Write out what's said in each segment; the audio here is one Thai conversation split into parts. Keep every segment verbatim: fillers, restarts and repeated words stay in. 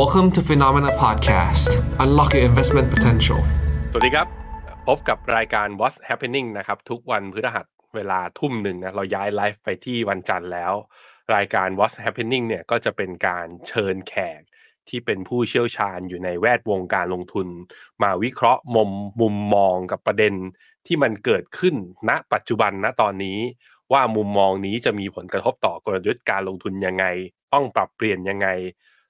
Welcome to Phenomena Podcast. Unlock your investment potential. สวัสดีครับพบกับรายการ What's Happening นะครับทุกวันพฤหัสเวลาทุ่มหนึ่งนะเราย้ายไลฟ์ไปที่วันจันทร์แล้วรายการ What's Happening เนี่ยก็จะเป็นการเชิญแขกที่เป็นผู้เชี่ยวชาญอยู่ในแวดวงการลงทุนมาวิเคราะห์มุมมุมมองกับประเด็นที่มันเกิดขึ้นณปัจจุบันณตอนนี้ว่ามุมมองนี้จะมีผลกระทบต่อกลยุทธ์การลงทุนยังไงต้องปรับเปลี่ยนยังไง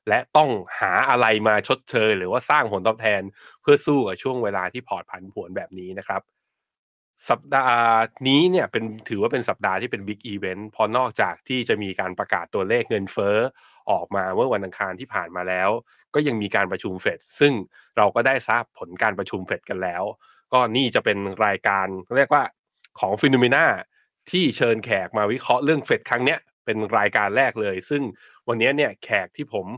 และต้องหาอะไรมาชดเชยหรือว่าสร้างผลตอบแทนเพื่อสู้กับช่วงเวลาที่พอร์ตผันผวนแบบนี้นะครับสัปดาห์นี้เนี่ยเป็นถือว่าเป็นสัปดาห์ที่เป็นบิ๊กอีเวนต์พอนอกจากที่จะมีการประกาศตัวเลขเงินเฟ้อออกมาเมื่อวันอังคารที่ผ่านมาแล้วก็ยังมีการประชุมเฟดซึ่งเราก็ได้ทราบผลการประชุมเฟดกันแล้วก็นี่จะเป็นรายการเรียกว่าของ Phenomena ที่เชิญแขกมาวิเคราะห์เรื่องเฟดครั้งเนี้ยเป็นรายการแรกเลยซึ่งวันนี้เนี่ยแขกที่ผม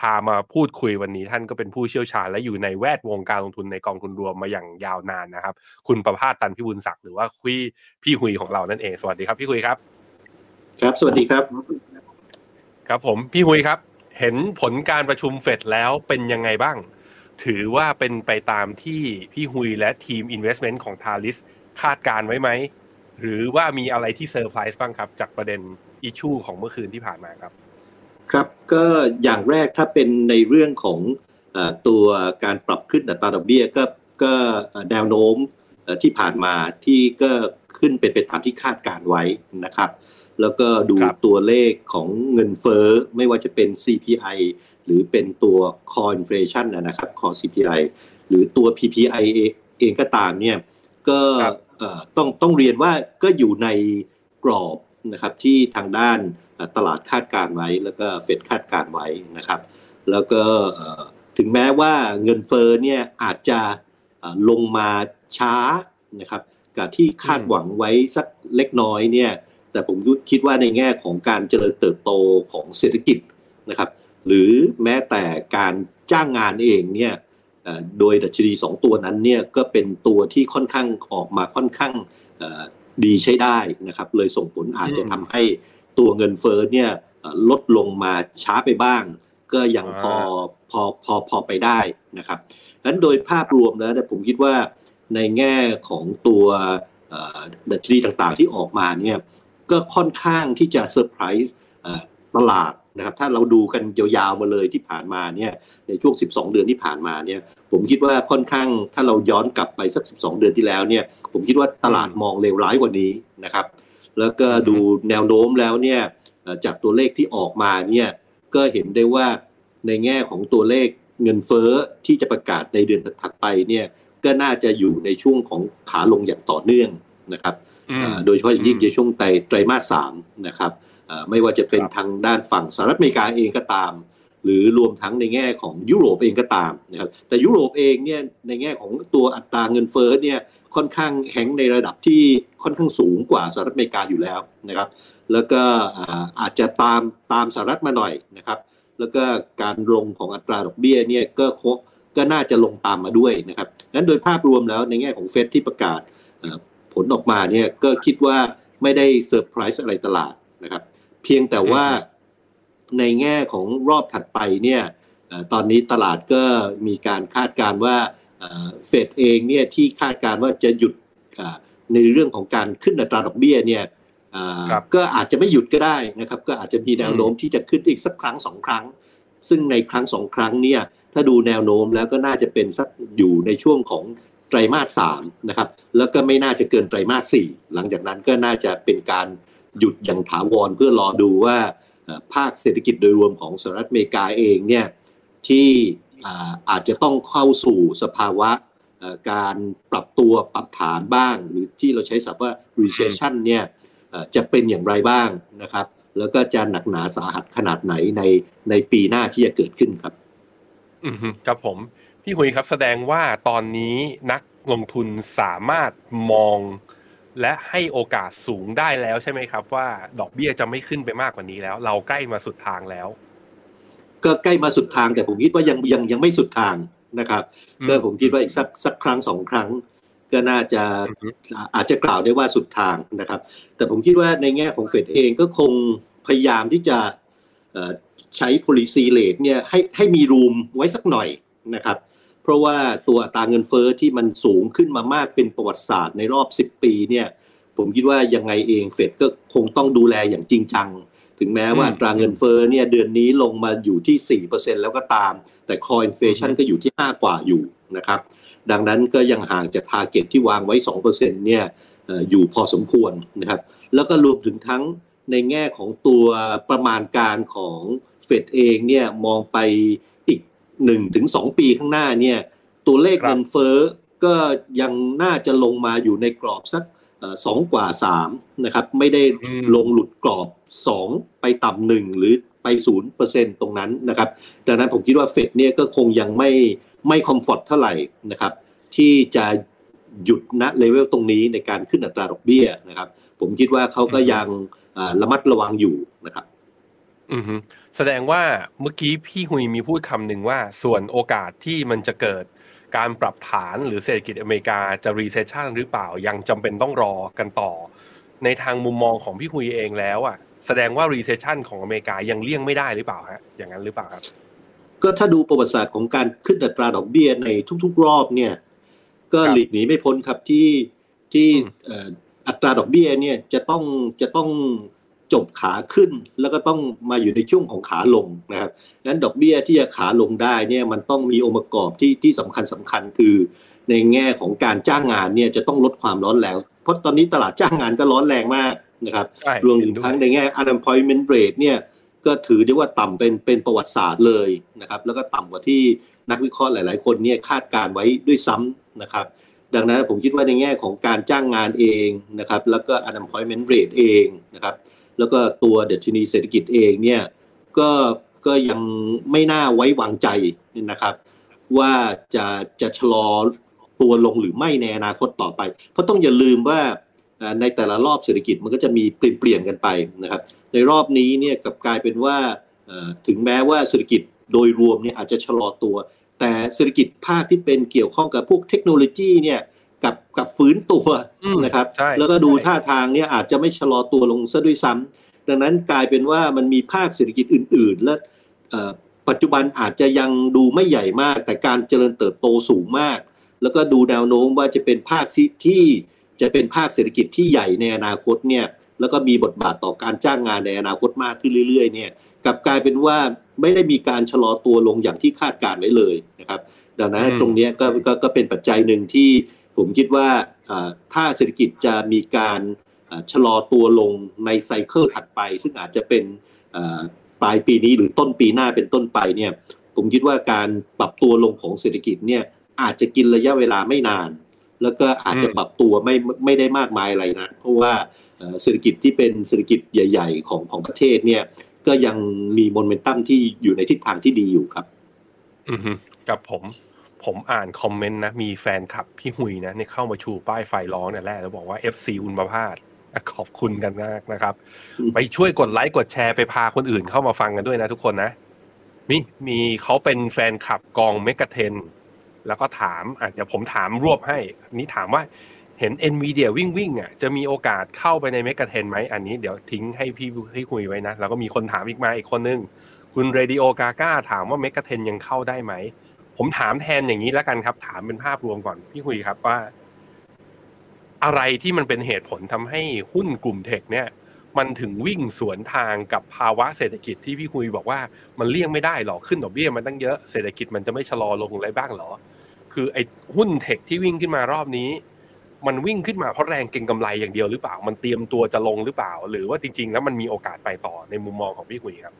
พามาพูดคุยวันนี้ท่านก็เป็นผู้เชี่ยวชาญและอยู่ในแวดวงการลงทุนในกองทุนรวมมาอย่างยาวนานนะครับคุณประภาสตันพิบูลศักดิ์หรือว่าคุยพี่คุยของเรานั่นเองสวัสดีครับพี่คุยครับครับสวัสดีครับครับผมพี่คุยครับเห็นผลการประชุมเฟดแล้วเป็นยังไงบ้างถือว่าเป็นไปตามที่พี่คุยและทีม Investment ของ Thalis คาดการไว้ไหมหรือว่ามีอะไรที่เซอร์ไพรส์บ้างครับจากประเด็นอิชชูของเมื่อคืนที่ผ่านมาครับครับก็อย่างแรกถ้าเป็นในเรื่องของเอ่อตัวการปรับขึ้นอัตราดอกเบี้ยก็ก็แนวโน้มที่ผ่านมาที่ก็ขึ้นเป็นไปตามที่คาดการไว้นะครับแล้วก็ดูตัวเลขของเงินเฟ้อไม่ว่าจะเป็น ซี พี ไอ หรือเป็นตัว Core Inflation นะครับ Core ซี พี ไอ หรือตัว พี พี ไอ เองก็ตามเนี่ยก็ต้องต้องเรียนว่าก็อยู่ในกรอบนะครับที่ทางด้านตลาดคาดการไว้แล้วก็เฟดคาดการไว้นะครับแล้วก็ถึงแม้ว่าเงินเฟ้อเนี่ยอาจจะลงมาช้านะครับกับที่คาดหวังไว้สักเล็กน้อยเนี่ยแต่ผมคิดว่าในแง่ของการเจริญเติบโตของเศรษฐกิจนะครับหรือแม้แต่การจ้างงานเองเนี่ยโดยดัชนีสองตัวนั้นเนี่ยก็เป็นตัวที่ค่อนข้างออกมาค่อนข้างดีใช้ได้นะครับเลยส่งผลอาจจะทำให้ตัวเงินเฟ้อเนี่ยลดลงมาช้าไปบ้างก็ยังพอพอพอพอไปได้นะครับงั้นโดยภาพรวมแล้วผมคิดว่าในแง่ของตัวดัชนีต่างๆที่ออกมาเนี่ยก็ค่อนข้างที่จะเซอร์ไพรส์ตลาดนะครับถ้าเราดูกันยาวๆมาเลยที่ผ่านมาเนี่ยในช่วงสิบสองเดือนที่ผ่านมาเนี่ยผมคิดว่าค่อนข้างถ้าเราย้อนกลับไปสักสิบสองเดือนที่แล้วเนี่ยผมคิดว่าตลาดมองเลวร้ายกว่านี้นะครับแล้วก็ดูแนวโน้มแล้วเนี่ยจากตัวเลขที่ออกมาเนี่ยก็เห็นได้ว่าในแง่ของตัวเลขเงินเฟ้อที่จะประกาศในเดือนถัดไปเนี่ยก็น่าจะอยู่ในช่วงของขาลงอย่างต่อเนื่องนะครับโดยเฉพาะอย่างยิ่งในช่วงไตรไตรมาสสามนะครับไม่ว่าจะเป็นทางด้านฝั่งสหรัฐอเมริกาเองก็ตามหรือรวมทั้งในแง่ของยุโรปเองก็ตามนะครับแต่ยุโรปเองเนี่ยในแง่ของตัวอัตราเงินเฟ้อเนี่ยค่อนข้างแข็งในระดับที่ค่อนข้างสูงกว่าสหรัฐอเมริกาอยู่แล้วนะครับแล้วก็อาจจะตามตามสหรัฐมาหน่อยนะครับแล้วก็การลงของอัตราดอกเบี้ยเนี่ยก็ก็น่าจะลงตามมาด้วยนะครับนั้นโดยภาพรวมแล้วในแง่ของเฟดที่ประกาศผลออกมาเนี่ยก็คิดว่าไม่ได้เซอร์ไพรส์อะไรตลาดนะครับเพียงแต่ว่าในแง่ของรอบถัดไปเนี่ยตอนนี้ตลาดก็มีการคาดการณ์ว่าเฟดเองเนี่ยที่คาดการณ์ว่าจะหยุดในเรื่องของการขึ้นอัตราดอกเบี้ยเนี่ยก็อาจจะไม่หยุดก็ได้นะครับก็อาจจะมีแนวโน้มที่จะขึ้นอีกสักครั้งสองครั้งซึ่งในครั้งสองครั้งเนี่ยถ้าดูแนวโน้มแล้วก็น่าจะเป็นสักอยู่ในช่วงของไตรมาสสามนะครับแล้วก็ไม่น่าจะเกินไตรมาสสี่หลังจากนั้นก็น่าจะเป็นการหยุดอย่างถาวรเพื่อรอดูว่าภาคเศรษฐกิจโดยรวมของสหรัฐอเมริกาเองเนี่ยที่อาจจะต้องเข้าสู่สภาวะการปรับตัวปรับฐานบ้างหรือที่เราใช้ศัพท์ว่า recession เนี่ยจะเป็นอย่างไรบ้างนะครับแล้วก็จะหนักหนาสาหัสขนาดไหนในในปีหน้าที่จะเกิดขึ้นครับอืมครับผมพี่หุยครับแสดงว่าตอนนี้นักลงทุนสามารถมองและให้โอกาสสูงได้แล้วใช่ไหมครับว่าดอกเบี้ยจะไม่ขึ้นไปมากกว่านี้แล้วเราใกล้มาสุดทางแล้วก็ใกล้มาสุดทางแต่ผมคิดว่ายังยังยังไม่สุดทางนะครับก็ผมคิดว่าอีกสักสักครั้งสองครั้งก็น่าจะอาจจะกล่าวได้ว่าสุดทางนะครับแต่ผมคิดว่าในแง่ของเฟดเองก็คงพยายามที่จะ ใช้ policy rate เนี่ยให้ให้มี room ไว้สักหน่อยนะครับเพราะว่าตัวอัตราเงินเฟ้อที่มันสูงขึ้นมามากเป็นประวัติศาสตร์ในรอบสิบปีเนี่ยผมคิดว่ายังไงเองเฟดก็คงต้องดูแลอย่างจริงจังถึงแม้ว่าอัตราเงินเฟ้อเนี่ยเดือนนี้ลงมาอยู่ที่ สี่เปอร์เซ็นต์ แล้วก็ตามแต่ Core Inflation ก็อยู่ที่ห้ากว่าอยู่นะครับดังนั้นก็ยังห่างจาก target ที่วางไว้ สองเปอร์เซ็นต์ เนี่ยอยู่พอสมควรนะครับแล้วก็รวมถึงทั้งในแง่ของตัวประมาณการของเฟดเองเนี่ยมองไปอีก หนึ่งถึงสอง ปีข้างหน้าเนี่ยตัวเลขเงินเฟ้อก็ยังน่าจะลงมาอยู่ในกรอบสักสองกว่าสามนะครับไม่ได้ลงหลุดกรอบสองไปต่ำหนึ่งหรือไป ศูนย์เปอร์เซ็นต์ ตรงนั้นนะครับดังนั้นผมคิดว่าเฟดเนี่ยก็คงยังไม่ไม่คอมฟอร์ตเท่าไหร่นะครับที่จะหยุดณเลเวลตรงนี้ในการขึ้นอัตราดอกเบี้ยนะครับผมคิดว่าเขาก็ยังระมัดระวังอยู่นะครับอือฮึแสดงว่าเมื่อกี้พี่หุยมีพูดคำหนึ่งว่าส่วนโอกาสที่มันจะเกิดการปรับฐานหรือเศรษฐกิจอเมริกาจะ recession หรือเปล่ายังจำเป็นต้องรอกันต่อในทางมุมมองของพี่หุยเองแล้วอ่ะแสดงว่า recession ของอเมริกายังเลี่ยงไม่ได้หรือเปล่าฮะอย่างนั้นหรือเปล่าครับก็ถ้าดูประวัติศาสตร์ของการขึ้นอัตราดอกเบี้ยในทุกๆรอบเนี่ยก็หลีกหนีไม่พ้นครับที่ที่อัตราดอกเบี้ยเนี่ยจะต้องจะต้องจบขาขึ้นแล้วก็ต้องมาอยู่ในช่วงของขาลงนะครับงั้นดอกเบี้ยที่จะขาลงได้เนี่ยมันต้องมีองค์ประกอบที่ที่สำคัญสำคัญคือในแง่ของการจ้างงานเนี่ยจะต้องลดความร้อนแรงเพราะตอนนี้ตลาดจ้างงานก็ร้อนแรงมากนะครับรวมถึงทั้งในแง่ unemployment rate เนี่ยก็ถือได้ว่าต่ำเป็นเป็นประวัติศาสตร์เลยนะครับแล้วก็ต่ำกว่าที่นักวิเคราะห์หลายๆคนเนี่ยคาดการไว้ด้วยซ้ำนะครับดังนั้นผมคิดว่าในแง่ของการจ้างงานเองนะครับแล้วก็ unemployment rate เองนะครับแล้วก็ตัวดัชนีเศรษฐกิจเองเนี่ยก็ก็ยังไม่น่าไว้วางใจนะครับว่าจะจะชะลอตัวลงหรือไม่ในอนาคตต่อไปเพราะต้องอย่าลืมว่าในแต่ละรอบเศรษฐกิจมันก็จะมีเปลี่ยนๆกันไปนะครับในรอบนี้เนี่ยกลับกลายเป็นว่าถึงแม้ว่าเศรษฐกิจโดยรวมเนี่ยอาจจะชะลอตัวแต่เศรษฐกิจภาคที่เป็นเกี่ยวข้องกับพวกเทคโนโลยีเนี่ยกับกับฟื้นตัวนะครับแล้วก็ดูท่าทางเนี่ยอาจจะไม่ชะลอตัวลงซะด้วยซ้ำดังนั้นกลายเป็นว่ามันมีภาคเศรษฐกิจอื่นๆและปัจจุบันอาจจะยังดูไม่ใหญ่มากแต่การเจริญเติบโตสูงมากแล้วก็ดูแนวโน้มว่าจะเป็นภาคที่จะเป็นภาคเศรษฐกิจที่ใหญ่ในอนาคตเนี่ยแล้วก็มีบทบาทต่อการจ้างงานในอนาคตมากขึ้นเรื่อยๆเนี่ยกลับกลายเป็นว่าไม่ได้มีการชะลอตัวลงอย่างที่คาดการไว้เลยนะครับดังนั้นตรงนี้ก็ก็เป็นปัจจัยหนึ่งที่ผมคิดว่าถ้าเศรษฐกิจจะมีการชะลอตัวลงในไซเคิลถัดไปซึ่งอาจจะเป็นปลายปีนี้หรือต้นปีหน้าเป็นต้นไปเนี่ยผมคิดว่าการปรับตัวลงของเศรษฐกิจเนี่ยอาจจะกินระยะเวลาไม่นานแล้วก็อาจจะปรับตัวไม่ไม่ได้มากมายอะไรนะเพราะว่าเศรษฐกิจที่เป็นเศรษฐกิจใหญ่ๆของของประเทศเนี่ยก็ยังมีโมเมนตัมที่อยู่ในทิศทางที่ดีอยู่ครับอือฮึกับผมผมอ่านคอมเมนต์นะมีแฟนคลับพี่หุยนะเนี่ยเข้ามาชูป้ายไฟร้องเนี่ยแรกแล้วบอกว่า เอฟ ซี คุณประภาสขอบคุณกันมากนะครับไปช่วยกดไลค์กดแชร์ไปพาคนอื่นเข้ามาฟังกันด้วยนะทุกคนนะมีมีเขาเป็นแฟนคลับกองเมกะเทนแล้วก็ถามอ่ะเดี๋ยวผมถามรวบให้นี่ถามว่าเห็น Nvidia วิ่งๆอ่ะจะมีโอกาสเข้าไปในเมกะเทนไหมอันนี้เดี๋ยวทิ้งให้พี่พี่คุยไว้นะแล้วก็มีคนถามอีกมาอีกคนนึงคุณเรดิโอกาก้าถามว่าเมกะเทนยังเข้าได้ไหมผมถามแทนอย่างนี้แล้วกันครับถามเป็นภาพรวมก่อนพี่คุยครับว่าอะไรที่มันเป็นเหตุผลทำให้หุ้นกลุ่มเทคเนี่ยมันถึงวิ่งสวนทางกับภาวะเศรษฐกิจที่พี่คุยบอกว่ามันเลี่ยงไม่ได้หรอกขึ้นดอกเบี้ยมันตั้งเยอะเศรษฐกิจมันจะไม่ชะลอลงอะไรบ้างหรอคือไอ้หุ้นเทคที่วิ่งขึ้นมารอบนี้มันวิ่งขึ้นมาเพราะแรงเก็งกำไรอย่างเดียวหรือเปล่ามันเตรียมตัวจะลงหรือเปล่าหรือว่าจริงๆแล้วมันมีโอกาสไปต่อในมุมมองของพี่คุยครับ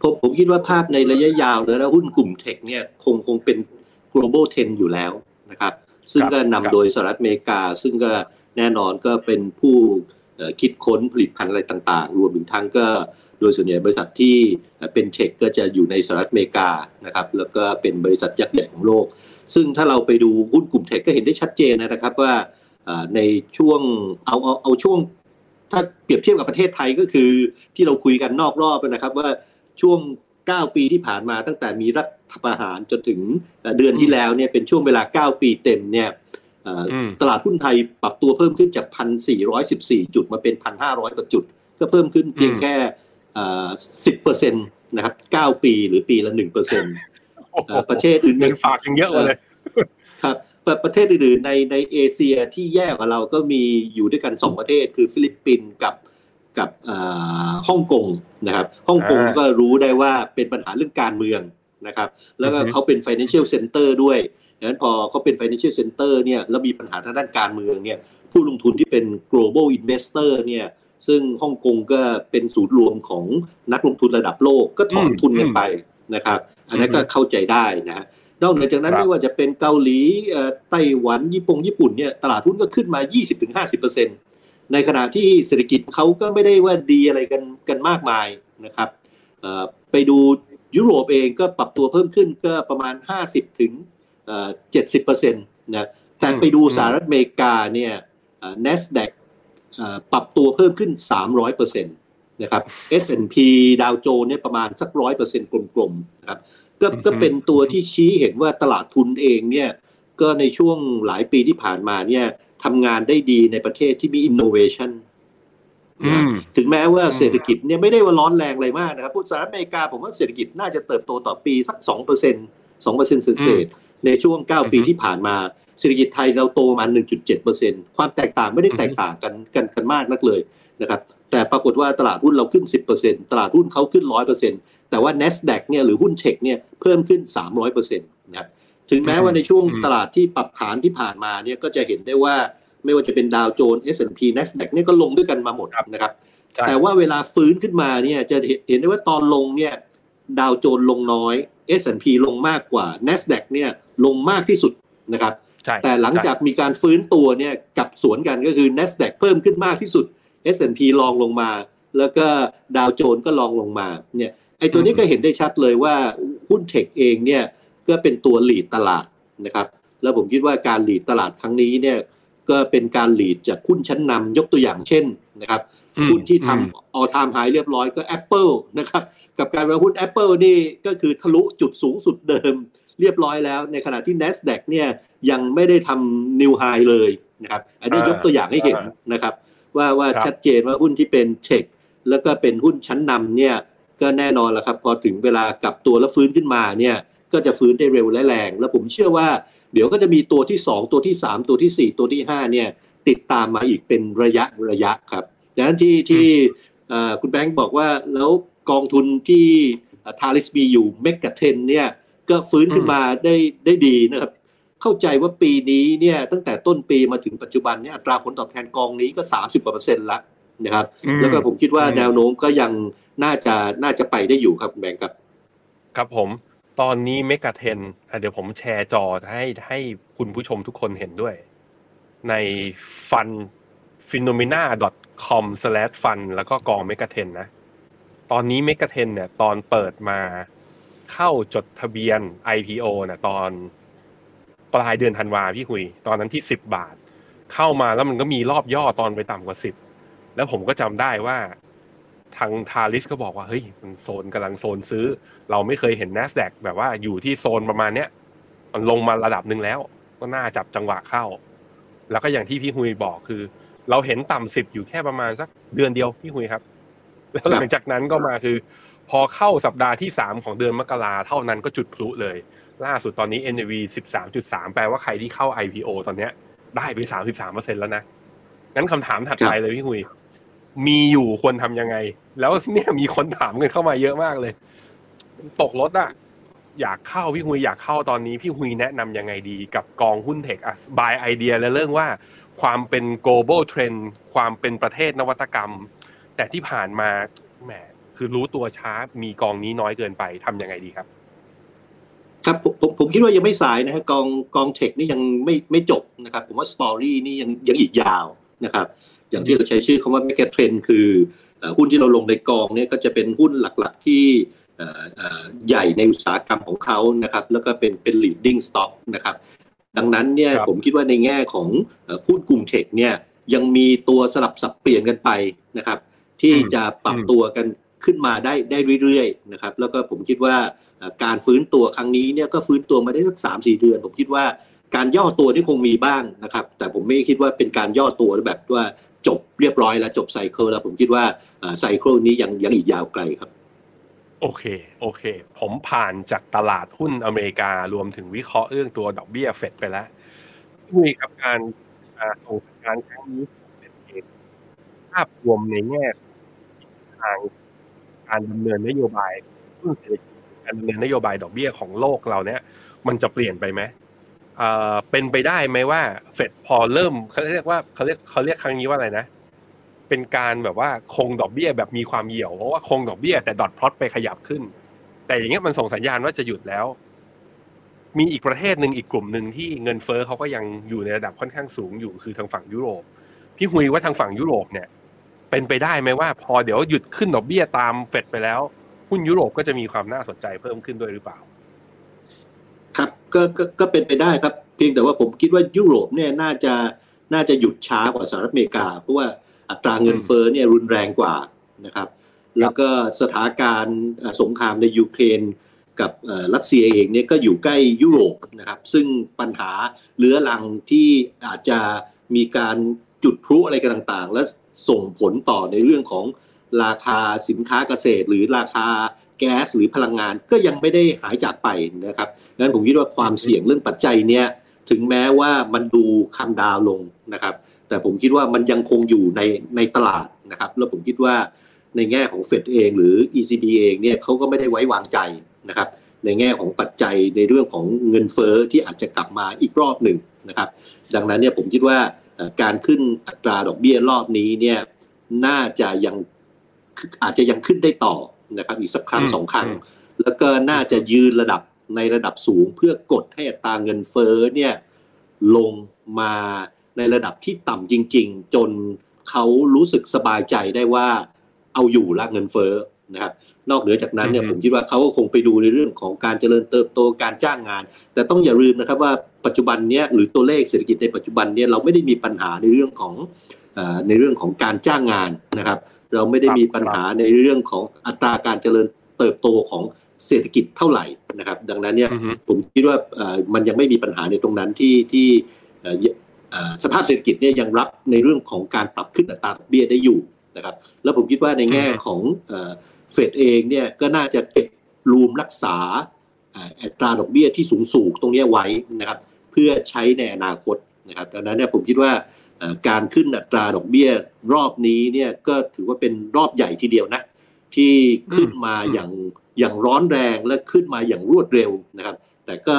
ผมผมคิดว่าภาพในระยะยาวแล้วหุ้นกลุ่มเทคเนี่ยคงคงเป็น global trend อยู่แล้วนะครับซึ่งก็นำโดยสหรัฐอเมริกาซึ่งก็แน่นอนก็เป็นผู้คิดค้นผลิตภัณฑ์อะไรต่างๆรวมถึงทั้งก็โดยส่วนใหญ่บริษัทที่เป็นเทคก็จะอยู่ในสหรัฐอเมริกานะครับแล้วก็เป็นบริษัทยักษ์ใหญ่ของโลกซึ่งถ้าเราไปดูหุ้นกลุ่มเทคก็เห็นได้ชัดเจนนะครับว่าในช่วงเอาเอาเอาช่วงถ้าเปรียบเทียบกับประเทศไทยก็คือที่เราคุยกันนอกรอบนะครับว่าช่วงเก้าปีที่ผ่านมาตั้งแต่มีรัฐประหารจนถึงเดือนที่แล้วเนี่ยเป็นช่วงเวลาเก้าปีเต็มเนี่ยตลาดหุ้นไทยปรับตัวเพิ่มขึ้นจาก หนึ่งพันสี่ร้อยสิบสี่ จุดมาเป็น หนึ่งพันห้าร้อย กว่าจุดก็เพิ่มขึ้นเพียงแค่ สิบเปอร์เซ็นต์ นะครับเก้าปีหรือปีละ หนึ่งเปอร์เซ็นต์ ประเทศอื่นในฝากยังเยอะเลยครับประเทศอื่นในในเอเชียที่แย่กว่าเราก็มีอยู่ด้วยกันสองประเทศคือฟิลิปปินส์กับกับฮ่องกงนะครับฮ่องกงก็รู้ได้ว่าเป็นปัญหาเรื่องการเมืองนะครับแล้วก็เขาเป็น financial center ด้วยดังนั้นพอเขาเป็น financial center เนี่ยแล้วมีปัญหาทางด้านการเมืองเนี่ยผู้ลงทุนที่เป็น global investor เนี่ยซึ่งฮ่องกงก็เป็นศูนย์รวมของนักลงทุนระดับโลกก็ถอนทุนกันไปนะครับอันนั้นก็เข้าใจได้นะนอกเหนือจากนั้นไม่ว่าจะเป็นเกาหลีไต้หวันญี่ปุ่นญี่ปุ่นเนี่ยตลาดหุ้นก็ขึ้นมา ยี่สิบถึงห้าสิบเปอร์เซ็นต์ ในขณะที่เศรษฐกิจเขาก็ไม่ได้ว่าดีอะไรกันกันมากมายนะครับไปดูยุโรปเองก็ปรับตัวเพิ่มขึ้นก็ประมาณ ห้าสิบถึงเจ็ดสิบเปอร์เซ็นต์ นะแต่ไปดูสหรัฐอเมริกาเนี่ย Nasdaq ปรับตัวเพิ่มขึ้น สามร้อยเปอร์เซ็นต์ นะครับ เอส แอนด์ พี ดาวโจนส์เนี่ยประมาณสัก หนึ่งร้อยเปอร์เซ็นต์ กลมๆนะครับก็ก็เป็นตัวที่ชี้เห็นว่าตลาดทุนเองเนี่ยก็ในช่วงหลายปีที่ผ่านมาเนี่ยทำงานได้ดีในประเทศที่มี innovation ถึงแม้ว่าเศรษฐกิจเนี่ยไม่ได้ว่าร้อนแรงอะไรมากนะครับสหรัฐอเมริกาผมว่าเศรษฐกิจน่าจะเติบโตต่อปีสัก สองเปอร์เซ็นต์ สองเปอร์เซ็นต์ เศษๆในช่วงเก้าปีที่ผ่านมาเศรษฐกิจไทยเราโตมา หนึ่งจุดเจ็ดเปอร์เซ็นต์ ความแตกต่างไม่ได้แตกต่างกันกันกันมากนักเลยนะครับแต่ปรากฏว่าตลาดหุ้นเราขึ้น สิบเปอร์เซ็นต์ ตลาดหุ้นเขาขึ้น หนึ่งร้อยเปอร์เซ็นต์แต่ว่า Nasdaq เนี่ยหรือหุ้นเทคเนี่ยเพิ่มขึ้น สามร้อยเปอร์เซ็นต์ นะครับถึงแม้ว่าในช่วงตลาดที่ปรับฐานที่ผ่านมาเนี่ยก็จะเห็นได้ว่าไม่ว่าจะเป็นดาวโจนส์ เอส แอนด์ พี Nasdaq เนี่ยก็ลงด้วยกันมาหมดนะครับแต่ว่าเวลาฟื้นขึ้นมาเนี่ยจะเห็นได้ว่าตอนลงเนี่ยดาวโจนส์ลงน้อย เอส แอนด์ พี ลงมากกว่า Nasdaq เนี่ยลงมากที่สุดนะครับแต่หลังจากมีการฟื้นตัวเนี่ยกลับสวนกันก็คือ Nasdaq เพิ่มขึ้นมากที่สุด เอส แอนด์ พี รองลงมาแล้วก็ดาวโจนส์ก็รองลงมาเนี่ยไอ้ตัวนี้ก็เห็นได้ชัดเลยว่าหุ้นเทคเองเนี่ยก็เป็นตัวหลีดตลาดนะครับแล้วผมคิดว่าการหลีดตลาดครั้งนี้เนี่ยก็เป็นการหลีดจากหุ้นชั้นนำยกตัวอย่างเช่นนะครับหุ้นที่ทำ all time high เรียบร้อยก็ Apple นะครับกับการว่าหุ้น Apple นี่ก็คือทะลุจุดสูงสุดเดิมเรียบร้อยแล้วในขณะที่ Nasdaq เนี่ยยังไม่ได้ทำ new high เลยนะครับอันนี้ยกตัวอย่างให้เห็นนะครับว่าว่าชัดเจนว่าหุ้นที่เป็นเทคแล้วก็เป็นหุ้นชั้นนำเนี่ยก็แน่นอนแล้วครับพอถึงเวลากลับตัวแล้วฟื้นขึ้นมาเนี่ยก็จะฟื้นได้เร็วและแรงแล้วผมเชื่อว่าเดี๋ยวก็จะมีตัวที่สองตัวที่สามตัวที่สี่ตัวที่ห้าเนี่ยติดตามมาอีกเป็นระยะระยะครับดังนั้นที่ที่คุณแบงค์บอกว่าแล้วกองทุนที่Thalisมีอยู่เมกะเทรนด์เนี่ยก็ฟื้นขึ้นมาได้ได้ดีนะครับเข้าใจว่าปีนี้เนี่ยตั้งแต่ต้นปีมาถึงปัจจุบันเนี่ยอัตราผลตอบแทนกองนี้ก็ สามสิบกว่าเปอร์เซ็นต์ ละนะครับแล้วก็ผมคิดว่าแนวโน้มก็ยังน่าจะน่าจะไปได้อยู่ครับแบงค์ครับครับผมตอนนี้เมกะเทรนด์เดี๋ยวผมแชร์จอให้ให้คุณผู้ชมทุกคนเห็นด้วยใน ฟันด์ ฟีโนเมนา ดอท คอม สแลช ฟันด์ แล้วก็กองเมกะเทรนด์นะตอนนี้เมกะเทรนด์เนี่ยตอนเปิดมาเข้าจดทะเบียน ไอ พี โอ นะตอนปลายเดือนธันวาพี่คุยตอนนั้นที่สิบบาทเข้ามาแล้วมันก็มีรอบย่อตอนไปต่ำกว่าสิบแล้วผมก็จำได้ว่าทาง Thalis ก็บอกว่าเฮ้ยมันโซนกำลังโซนซื้อเราไม่เคยเห็น Nasdaq แบบว่าอยู่ที่โซนประมาณเนี้ยมันลงมาระดับนึงแล้วก็น่าจับจังหวะเข้าแล้วก็อย่างที่พี่หุยบอกคือเราเห็นต่ำสิบอยู่แค่ประมาณสักเดือนเดียวพี่หุยครับแล้วหลังจากนั้นก็มาคือพอเข้าสัปดาห์ที่สามของเดือนมกราคมเท่านั้นก็จุดพลุเลยล่าสุดตอนนี้ เอ็น วี สิบสามจุดสาม แปลว่าใครที่เข้า ไอ พี โอ ตอนเนี้ยได้ไป สามสิบสามเปอร์เซ็นต์ แล้วนะงั้นคำถามถัดไปเลยพี่หุยมีอยู่ควรทำยังไงแล้วเนี่ยมีคนถามกันเข้ามาเยอะมากเลยตกรถอ่ะอยากเข้าพี่ฮุยอยากเข้าตอนนี้พี่ฮุยแนะนำยังไงดีกับกองหุ้นเทคอ่ะบายไอเดียและเรื่องว่าความเป็น global trend ความเป็นประเทศนวัตกรรมแต่ที่ผ่านมาแหมคือรู้ตัวช้ามีกองนี้น้อยเกินไปทำยังไงดีครับครับผมผมคิดว่ายังไม่สายนะฮะกองกองเทคนี่ยังไม่ไม่จบนะครับผมว่าสตอรี่นี่ยังยังอีกยาวนะครับอย่างที่เราใช้ชื่อคำว่า mega trend คือหุ้นที่เราลงในกองเนี่ยก็จะเป็นหุ้นหลักๆที่ใหญ่ในอุตสาหกรรมของเขานะครับแล้วก็เป็นเป็น leading stock นะครับดังนั้นเนี่ยผมคิดว่าในแง่ของหุ้นกลุ่มเทคเนี่ยยังมีตัวสลับสับเปลี่ยนกันไปนะครับที่จะปรับตัวกันขึ้นมาได้ได้เรื่อยๆนะครับแล้วก็ผมคิดว่าการฟื้นตัวครั้งนี้เนี่ยก็ฟื้นตัวมาได้สัก สามถึงสี่ เดือนผมคิดว่าการย่อตัวนี่คงมีบ้างนะครับแต่ผมไม่คิดว่าเป็นการย่อตัวแบบว่าจบเรียบร้อยแล้วจบไซเคิลแล้วผมคิดว่าไซเคิลนี้ยังยังอีกยาวไกลครับ โอเคโอเคผมผ่านจากตลาดหุ้นอเมริการวมถึงวิเคราะห์เรื่องตัวดอกเบี้ยเฟดไปแล้วคุยกับการส่งสัญญาณครั้งนี้เป็นเอกภาพรวมในแง่ทางการดำเนินนโยบายการดำเนินนโยบายดอกเบี้ยของโลกเราเนี่ยมันจะเปลี่ยนไปไหมเป็นไปได้ไหมว่าเฟดพอเริ่มเขาเรียกว่าเขาเรียกเขาเรียกครั้งนี้ว่าอะไรนะเป็นการแบบว่าคงดอกเบี้ยแบบมีความเหี่ยวเพราะว่าคงดอกเบี้ยแต่ดอทพลอตไปขยับขึ้นแต่อย่างเงี้ยมันส่งสัญญาณว่าจะหยุดแล้วมีอีกประเทศนึงอีกกลุ่มนึงที่เงินเฟ้อเขาก็ยังอยู่ในระดับค่อนข้างสูงอยู่คือทางฝั่งยุโรปพี่หุยว่าทางฝั่งยุโรปเนี่ยเป็นไปได้ไหมว่าพอเดี๋ยวหยุดขึ้นดอกเบี้ยตามเฟดไปแล้วหุ้นยุโรปก็จะมีความน่าสนใจเพิ่มขึ้นด้วยหรือเปล่าครับก็ก็ก็เป็นไปได้ครับเพียงแต่ว่าผมคิดว่ายุโรปเนี่ยน่าจะน่าจะหยุดช้ากว่าสหรัฐอเมริกาเพราะว่าอัตราเงินเฟ้อเนี่ยรุนแรงกว่านะครับแล้วก็สถานการณ์สงครามในยูเครนกับรัสเซียเองเนี่ยก็อยู่ใกล้ยุโรปนะครับซึ่งปัญหาเรื้อรังที่อาจจะมีการจุดพลุอะไรกันต่างๆและส่งผลต่อในเรื่องของราคาสินค้าเกษตรหรือราคาแก๊สหรือพลังงานก็ยังไม่ได้หายจากไปนะครับดังนั้นผมคิดว่าความเสี่ยงเรื่องปัจจัยเนี้ยถึงแม้ว่ามันดูคัมดาวลงนะครับแต่ผมคิดว่ามันยังคงอยู่ในในตลาดนะครับแล้วผมคิดว่าในแง่ของเฟดเองหรือ อี ซี บี เองเนี่ยเขาก็ไม่ได้ไว้วางใจนะครับในแง่ของปัจจัยในเรื่องของเงินเฟ้อที่อาจจะกลับมาอีกรอบหนึ่งนะครับดังนั้นเนี่ยผมคิดว่าการขึ้นอัตราดอกเบี้ยรอบนี้เนี่ยน่าจะยังอาจจะยังขึ้นได้ต่อนะครับอีกสักครั้งสองครั้งแล้วก็น่าจะยืนระดับในระดับสูงเพื่อกดให้อัตราเงินเฟ้อเนี่ยลงมาในระดับที่ต่ำจริงๆจนเขารู้สึกสบายใจได้ว่าเอาอยู่ละเงินเฟ้อนะครับนอกเหนือจากนั้นเนี่ยผมคิดว่าเขาก็คงไปดูในเรื่องของการเจริญเติบโตการจ้างงานแต่ต้องอย่าลืมนะครับว่าปัจจุบันเนี้ยหรือตัวเลขเศรษฐกิจในปัจจุบันเนี้ยเราไม่ได้มีปัญหาในเรื่องของเอ่อในเรื่องของการจ้างงานนะครับเราไม่ได้มีปัญหาในเรื่องของอัตราการเจริญเติบโตของเศรษฐกิจเท่าไหร่นะครับดังนั้นเนี่ยผมคิดว่าเอ่อมันยังไม่มีปัญหาในตรงนั้นที่ที่เอ่อสภาพเศรษฐกิจเนี่ยยังรับในเรื่องของการปรับขึ้นอัตราดอกเบี้ยได้อยู่นะครับแล้วผมคิดว่าในแง่ของเฟดเองเนี่ยก็น่าจะเก็บรูมรักษาอัตราดอกเบี้ยที่สูงสูงตรงนี้ไว้นะครับเพื่อใช้ในอนาคตนะครับดังนั้นเนี่ยผมคิดว่าการขึ้นอัตราดอกเบี้ยรอบนี้เนี่ยก็ถือว่าเป็นรอบใหญ่ทีเดียวนะที่ขึ้นมาอย่างอย่างร้อนแรงและขึ้นมาอย่างรวดเร็วนะครับแต่ก็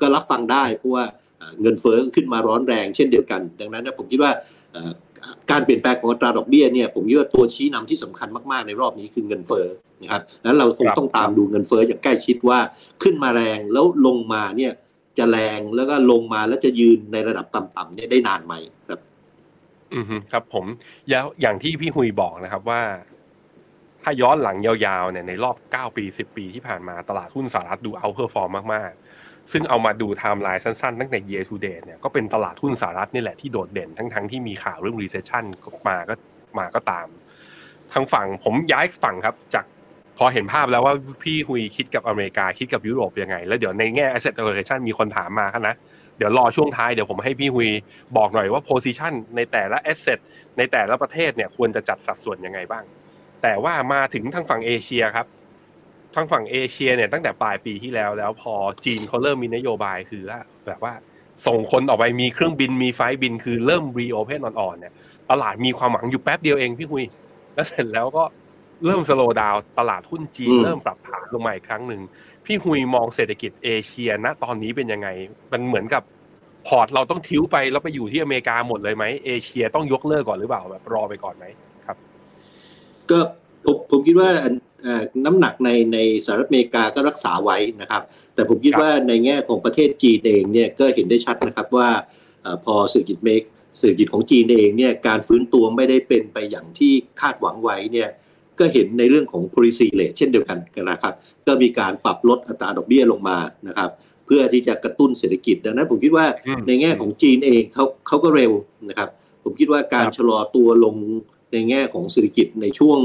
ก็รับฟังได้เพราะว่าเงินเฟ้อขึ้นมาร้อนแรงเช่นเดียวกันดังนั้นนะผมคิดว่าการเปลี่ยนแปลงของอัตราดอกเบี้ยเนี่ยผมคิดว่าตัวชี้นำที่สำคัญมากๆในรอบนี้คือเงินเฟ้อนะครับแล้วเราคงต้องตามดูเงินเฟ้ออย่างใกล้ชิดว่าขึ้นมาแรงแล้วลงมาเนี่ยจะแรงแล้วก็ลงมาแล้วจะยืนในระดับต่ำๆเนี่ยได้นานไหมครับอืมครับผมแล้วอย่างที่พี่หุยบอกนะครับว่าถ้าย้อนหลังยาวๆเนี่ยในรอบเก้าปีสิบปีที่ผ่านมาตลาดหุ้นสหรัฐดูเอาท์เพอร์ฟอร์มมากๆซึ่งเอามาดูไทม์ไลน์สั้นๆตั้งแต่ year to date เนี่ยก็เป็นตลาดหุ้นสหรัฐนี่แหละที่โดดเด่นทั้งๆที่มีข่าวเรื่อง recession มาก็มาก็ตามทางฝั่งผมย้ายฝั่งครับจากพอเห็นภาพแล้วว่าพี่คุยคิดกับอเมริกาคิดกับยุโรปยังไงแล้วเดี๋ยวในแง่ asset allocation มีคนถามมาครับนะเดี๋ยวรอช่วงท้ายเดี๋ยวผมให้พี่คุยบอกหน่อยว่า position ในแต่ละ asset ในแต่ละประเทศเนี่ยควรจะจัดสัดส่วนยังไงบ้างแต่ว่ามาถึงทางฝั่งเอเชียครับทางฝั่งเอเชียเนี่ยตั้งแต่ปลายปีที่แล้วแล้วพอจีนเขาเริ่มมีนโยบายคือแบบว่าส่งคนออกไปมีเครื่องบินมีไฟล์บินคือเริ่มรีโอเพนอ่อนๆเนี่ยตลาดมีความหวังอยู่แป๊บเดียวเองพี่คุยแล้วเสร็จแล้วก็เริ่มสโลว์ดาวน์ตลาดหุ้นจีนเริ่มปรับฐานลงมาอีกครั้งหนึ่งพี่คุยมองเศรษฐกิจเอเชียณตอนนี้เป็นยังไงมันเหมือนกับพอร์ตเราต้องทิ้วไปแล้วไปอยู่ที่อเมริกาหมดเลยไหมเอเชียต้องยกเลิกก่อนหรือเปล่าแบบรอไปก่อนไหมครับก็ผมผมคิดว่าน้ำหนักในในสหรัฐอเมริกาก็รักษาไว้นะครับแต่ผมคิดว่าในแง่ของประเทศจีนเองเนี่ยก็เห็นได้ชัดนะครับว่าพอเศรษฐกิจเมกเศรษฐกิจของจีนเองเนี่ยการฟื้นตัวไม่ได้เป็นไปอย่างที่คาดหวังไว้เนี่ยก็เห็นในเรื่องของ policy rate เช่นเดียวกันนะครับก็มีการปรับลดอัตราดอกเบี้ยลงมานะครับเพื่อที่จะกระตุ้นเศรษฐกิจดังนั้นผมคิดว่าในแง่ของจีนเองเขาเขาก็เร็วนะครับผมคิดว่าการชะลอตัวลงในแง่ของเศรษฐกิจในช่วง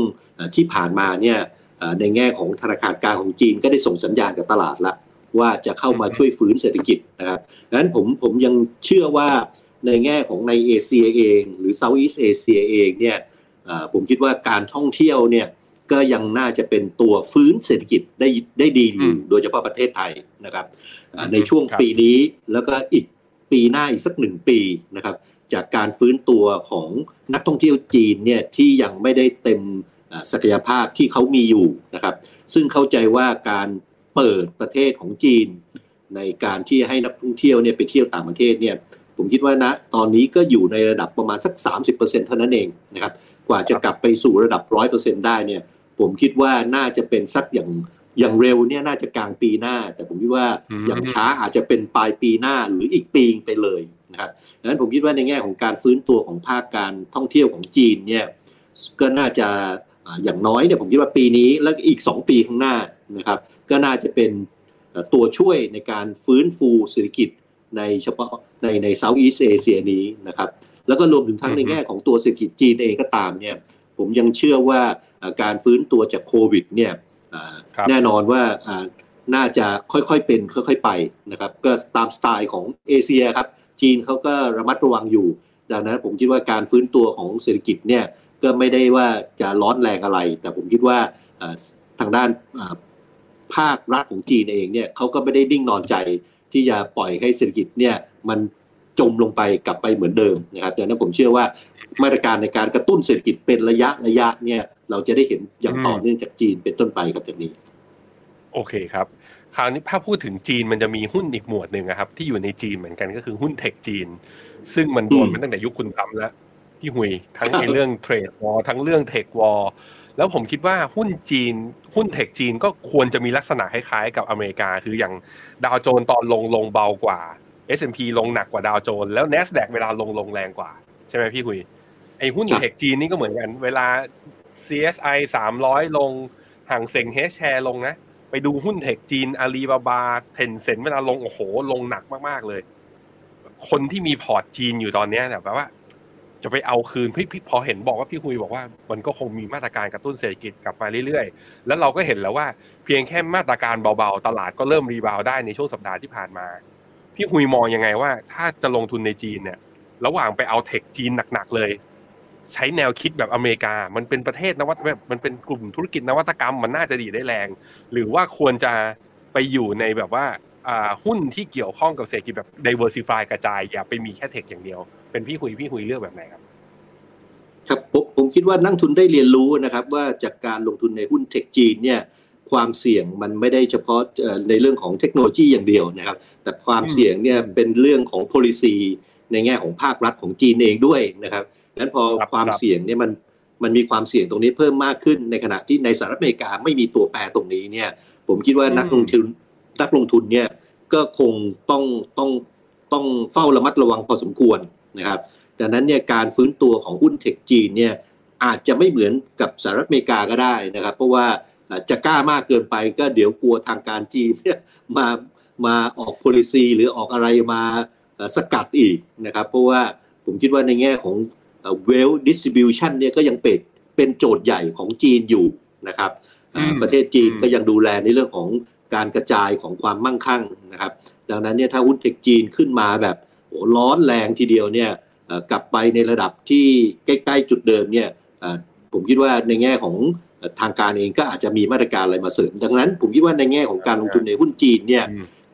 ที่ผ่านมาเนี่ยในแง่ของธนาคารกลางของจีนก็ได้ส่งสัญญาณกับตลาดละว่าจะเข้ามาช่วยฟื้นเศรษฐกิจนะครับดังนั้นผมผมยังเชื่อว่าในแง่ของในเอเชียเองหรือเซาท์อีสต์เอเชียเองเนี่ยผมคิดว่าการท่องเที่ยวเนี่ย ก็ยังน่าจะเป็นตัวฟื้นเศรษฐกิจได้ได้ดีอยู่โดยเฉพาะประเทศไทยนะครับในช่วงปีนี้แล้วก็อีกปีหน้าอีกสักหนึ่งปีนะครับจากการฟื้นตัวของนักท่องเที่ยวจีนเนี่ยที่ยังไม่ได้เต็มศักยภาพที่เขามีอยู่นะครับซึ่งเข้าใจว่าการเปิดประเทศของจีนในการที่ให้นักท่องเที่ยวเนี่ยไปเที่ยวต่างประเทศเนี่ยผมคิดว่านะตอนนี้ก็อยู่ในระดับประมาณสัก สามสิบเปอร์เซ็นต์ เท่านั้นเองนะครับกว่าจะกลับไปสู่ระดับ หนึ่งร้อยเปอร์เซ็นต์ ได้เนี่ยผมคิดว่าน่าจะเป็นสักอย่างอย่างเร็วเนี่ยน่าจะกลางปีหน้าแต่ผมคิดว่าอย่างช้าอาจจะเป็นปลายปีหน้าหรืออีกปีไปเลยนะครับดังนั้นผมคิดว่าในแง่ของการฟื้นตัวของภาคการท่องเที่ยวของจีนเนี่ยก็น่าจะอย่างน้อยเนี่ยผมคิดว่าปีนี้และอีกสองปีข้างหน้านะครับก็น่าจะเป็นตัวช่วยในการฟื้นฟูเศรษฐกิจในเฉพาะในในเซาท์อีสต์เอเชียนี้นะครับแล้วก็รวมถึงทั้งในแง่ของตัวเศรษฐกิจจีนเองก็ตามเนี่ยผมยังเชื่อว่าการฟื้นตัวจากโควิดเนี่ยแน่นอนว่าน่าจะค่อยๆเป็นค่อยๆไปนะครับก็ตามสไตล์ของเอเชียครับจีนเขาก็ระมัดระวังอยู่ดังนั้นผมคิดว่าการฟื้นตัวของเศรษฐกิจเนี่ยก็ไม่ได้ว่าจะร้อนแรงอะไรแต่ผมคิดว่าทางด้านภาครัฐของจีนเองเนี่ยเขาก็ไม่ได้นิ่งนอนใจที่จะปล่อยให้เศรษฐกิจเนี่ยมันจมลงไปกลับไปเหมือนเดิมนะครับดังนั้นผมเชื่อว่ามาตรการในการกระตุ้นเศรษฐกิจเป็นระยะระยะเนี่ยเราจะได้เห็นอย่างต่อเนื่องจากจีนเป็นต้นไปครับจากนี้โอเคครับคราวนี้ถ้าพูดถึงจีนมันจะมีหุ้นอีกหมวดหนึ่งนะครับที่อยู่ในจีนเหมือนกันก็คือหุ้นเทคจีนซึ่งมันโดนมาตั้งแต่ยุคคุณทำแล้วพี่หุยทั้งในเรื่องเทรดวอร์ทั้งเรื่องเทควอร์แล้วผมคิดว่าหุ้นจีนหุ้นเทคจีนก็ควรจะมีลักษณะคล้ายๆกับอเมริกาคืออย่างดาวโจนส์ตอนลงลงเบากว่า เอส แอนด์ พี ลงหนักกว่าดาวโจนส์แล้ว Nasdaq เวลาลงลงแรงกว่าใช่ไหมพี่หุยไอ้หุ้นเทคจีนนี่ก็เหมือนกันเวลา ซี เอส ไอ สามร้อยลงห่างเซ็ง H Share ลงนะไปดูหุ้นเทคจีน Alibaba Tencent เวลาลงโอ้โหลงหนักมากๆเลยคนที่มีพอร์ตจีนอยู่ตอนนี้เนี่ยแปลว่าจะไปเอาคืนพี่พอเห็นบอกว่าพี่คุยบอกว่ามันก็คงมีมาตรการกระตุ้นเศรษฐกิจกลับมาเรื่อยๆแล้วเราก็เห็นแล้วว่าเพียงแค่มาตรการเบาๆตลาดก็เริ่มรีบาวได้ในช่วงสัปดาห์ที่ผ่านมาพี่คุยมองยังไงว่าถ้าจะลงทุนในจีนเนี่ยระหว่างไปเอาเทคจีนหนักๆเลยใช้แนวคิดแบบอเมริกามันเป็นประเทศนวัตแบบมันเป็นกลุ่มธุรกิจนวัตกรรมมันน่าจะดีได้แรงหรือว่าควรจะไปอยู่ในแบบว่าหุ้นที่เกี่ยวข้องกับเศรษฐกิจแบบ diversify กระจายอย่าไปมีแค่เทคอย่างเดียวเป็นพี่คุยพี่คุยเลือกแบบไหนครับครับผมผมคิดว่านักทุนได้เรียนรู้นะครับว่าจากการลงทุนในหุ้นเทคจีนเนี่ยความเสี่ยงมันไม่ได้เฉพาะในเรื่องของเทคโนโลยีอย่างเดียวนะครับแต่ความเสี่ยงเนี่ยเป็นเรื่องของ policy ในแง่ของภาครัฐของจีนเองด้วยนะครับงั้นพอความเสี่ยงเนี่ยมันมันมีความเสี่ยงตรงนี้เพิ่มมากขึ้นในขณะที่ในสหรัฐอเมริกาไม่มีตัวแปรตรงนี้เนี่ยผมคิดว่านักลงทุนนักลงทุนเนี่ยก็คงต้องต้องต้องเฝ้าระมัดระวังพอสมควรนะครับดังนั้นเนี่ยการฟื้นตัวของหุ้นเทคจีนเนี่ยอาจจะไม่เหมือนกับสหรัฐอเมริกาก็ได้นะครับเพราะว่าจะกล้ามากเกินไปก็เดี๋ยวกลัวทางการจีนเนี่ยมามาออก policy หรือออกอะไรมาสกัดอีกนะครับเพราะว่าผมคิดว่าในแง่ของ wealth distribution เนี่ยก็ยังเป็นเป็นโจทย์ใหญ่ของจีนอยู่นะครับประเทศจีนก็ยังดูแลในเรื่องของการกระจายของความมั่งคั่งนะครับดังนั้นเนี่ยถ้าหุ้นเทคจีนขึ้นมาแบบโอ้ร้อนแรงทีเดียวเนี่ยกลับไปในระดับที่ใกล้ๆจุดเดิมเนี่ยผมคิดว่าในแง่ของทางการเองก็อาจจะมีมาตรการอะไรมาเสริมดังนั้นผมคิดว่าในแง่ของการลงทุนในหุ้นจีนเนี่ย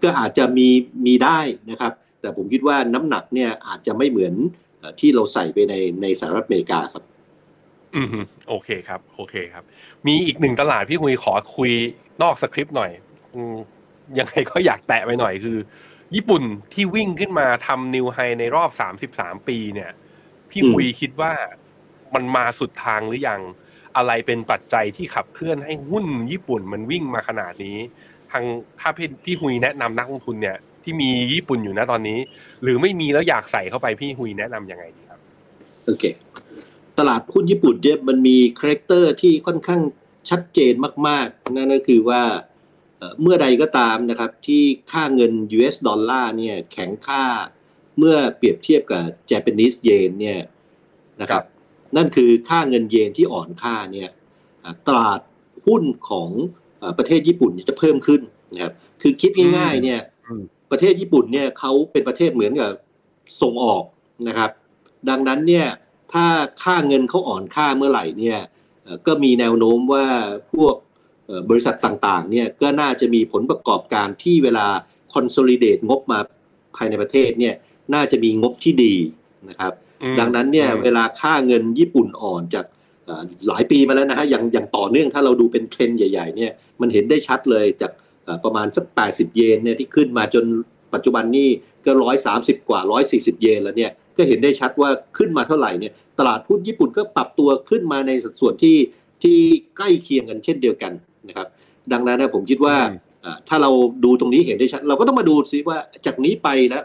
ก็อาจจะมีมีได้นะครับแต่ผมคิดว่าน้ำหนักเนี่ยอาจจะไม่เหมือนที่เราใส่ไปในในสหรัฐอเมริกาครับอืมโอเคครับโอเคครับมีอีกหนึ่งตลาดพี่คุยขอคุยนอกสคริปต์หน่อยยังไงก็อยากแตะไปหน่อยคือญี่ปุ่นที่วิ่งขึ้นมาทำนิวไฮในรอบสามสิบสามปีเนี่ยพี่คุยคิดว่ามันมาสุดทางหรือยังอะไรเป็นปัจจัยที่ขับเคลื่อนให้หุ้นญี่ปุ่นมันวิ่งมาขนาดนี้ทางถ้าพี่พี่คุยแนะนำนักลงทุนเนี่ยที่มีญี่ปุ่นอยู่นะตอนนี้หรือไม่มีแล้วอยากใส่เข้าไปพี่คุยแนะนำยังไงดีครับโอเคตลาดหุ้นญี่ปุ่นเนี่ยมันมีคาแรคเตอร์ที่ค่อนข้างชัดเจนมากๆนั่นก็คือว่าเมื่อใดก็ตามนะครับที่ค่าเงิน ยู เอส ดอลลาร์เนี่ยแข็งค่าเมื่อเปรียบเทียบกับ Japanese Yen เนี่ยนะครับนั่นคือค่าเงินเยนที่อ่อนค่าเนี่ยตลาดหุ้นของประเทศญี่ปุ่นจะเพิ่มขึ้นนะครับคือคิดง่ายๆเนี่ยประเทศญี่ปุ่นเนี่ยเขาเป็นประเทศเหมือนกับส่งออกนะครับดังนั้นเนี่ยถ้าค่าเงินเขาอ่อนค่าเมื่อไหร่เนี่ย ก็มีแนวโน้มว่าพวกบริษัทต่างๆเนี่ยก็น่าจะมีผลประกอบการที่เวลา consolidate งบมาภายในประเทศเนี่ยน่าจะมีงบที่ดีนะครับดังนั้นเนี่ยเวลาค่าเงินญี่ปุ่นอ่อนจากหลายปีมาแล้วนะฮะอย่างอย่างต่อเนื่องถ้าเราดูเป็นเทรนด์ใหญ่ๆเนี่ยมันเห็นได้ชัดเลยจากประมาณสักแปดสิบเยนเนี่ยที่ขึ้นมาจนปัจจุบันนี่ก็หนึ่งร้อยสามสิบกว่าหนึ่งร้อยสี่สิบเยนแล้วเนี่ยก็เห็นได้ชัดว่าขึ้นมาเท่าไหร่เนี่ยตลาดหุ้นญี่ปุ่นก็ปรับตัวขึ้นมาในสัดส่วนที่ที่ใกล้เคียงกันเช่นเดียวกันนะครับดังนั้นนะผมคิดว่าถ้าเราดูตรงนี้เห็นได้ชัดเราก็ต้องมาดูซิว่าจากนี้ไปแล้ว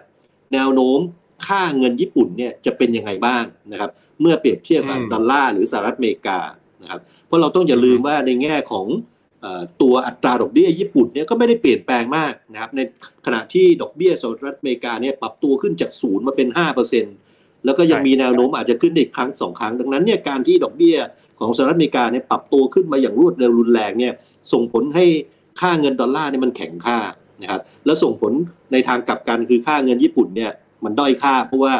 แนวโน้มค่าเงินญี่ปุ่นเนี่ยจะเป็นยังไงบ้างนะครับเมื่อเปรียบเทียบกับดอลลาร์หรือสหรัฐอเมริกานะครับเพราะเราต้องอย่าลืมว่าในแง่ของตัวอัตราดอกเบี้ยญี่ปุ่นเนี่ยก็ไม่ได้เปลี่ยนแปลงมากนะครับในขณะที่ดอกเบี้ยสหรัฐอเมริกาเนี่ยปรับตัวขึ้นจากศูนย์มาเป็น ห้าเปอร์เซ็นต์ แล้วก็ยังมีแนวโน้มอาจจะขึ้นอีกครั้งสองครั้งดังนั้นเนี่ยการที่ดอกเบี้ยของสหรัฐอเมริกาเนี่ยปรับตัวขึ้นมาอย่างรวดเร็วรุนแรงเนี่ยส่งผลให้ค่าเงินดอลลาร์เนี่ยมันแข็งค่านะครับแล้วส่งผลในทางกลับกันคือค่าเงินญี่ปุ่นเนี่ยมันด้อยค่าเพราะว่า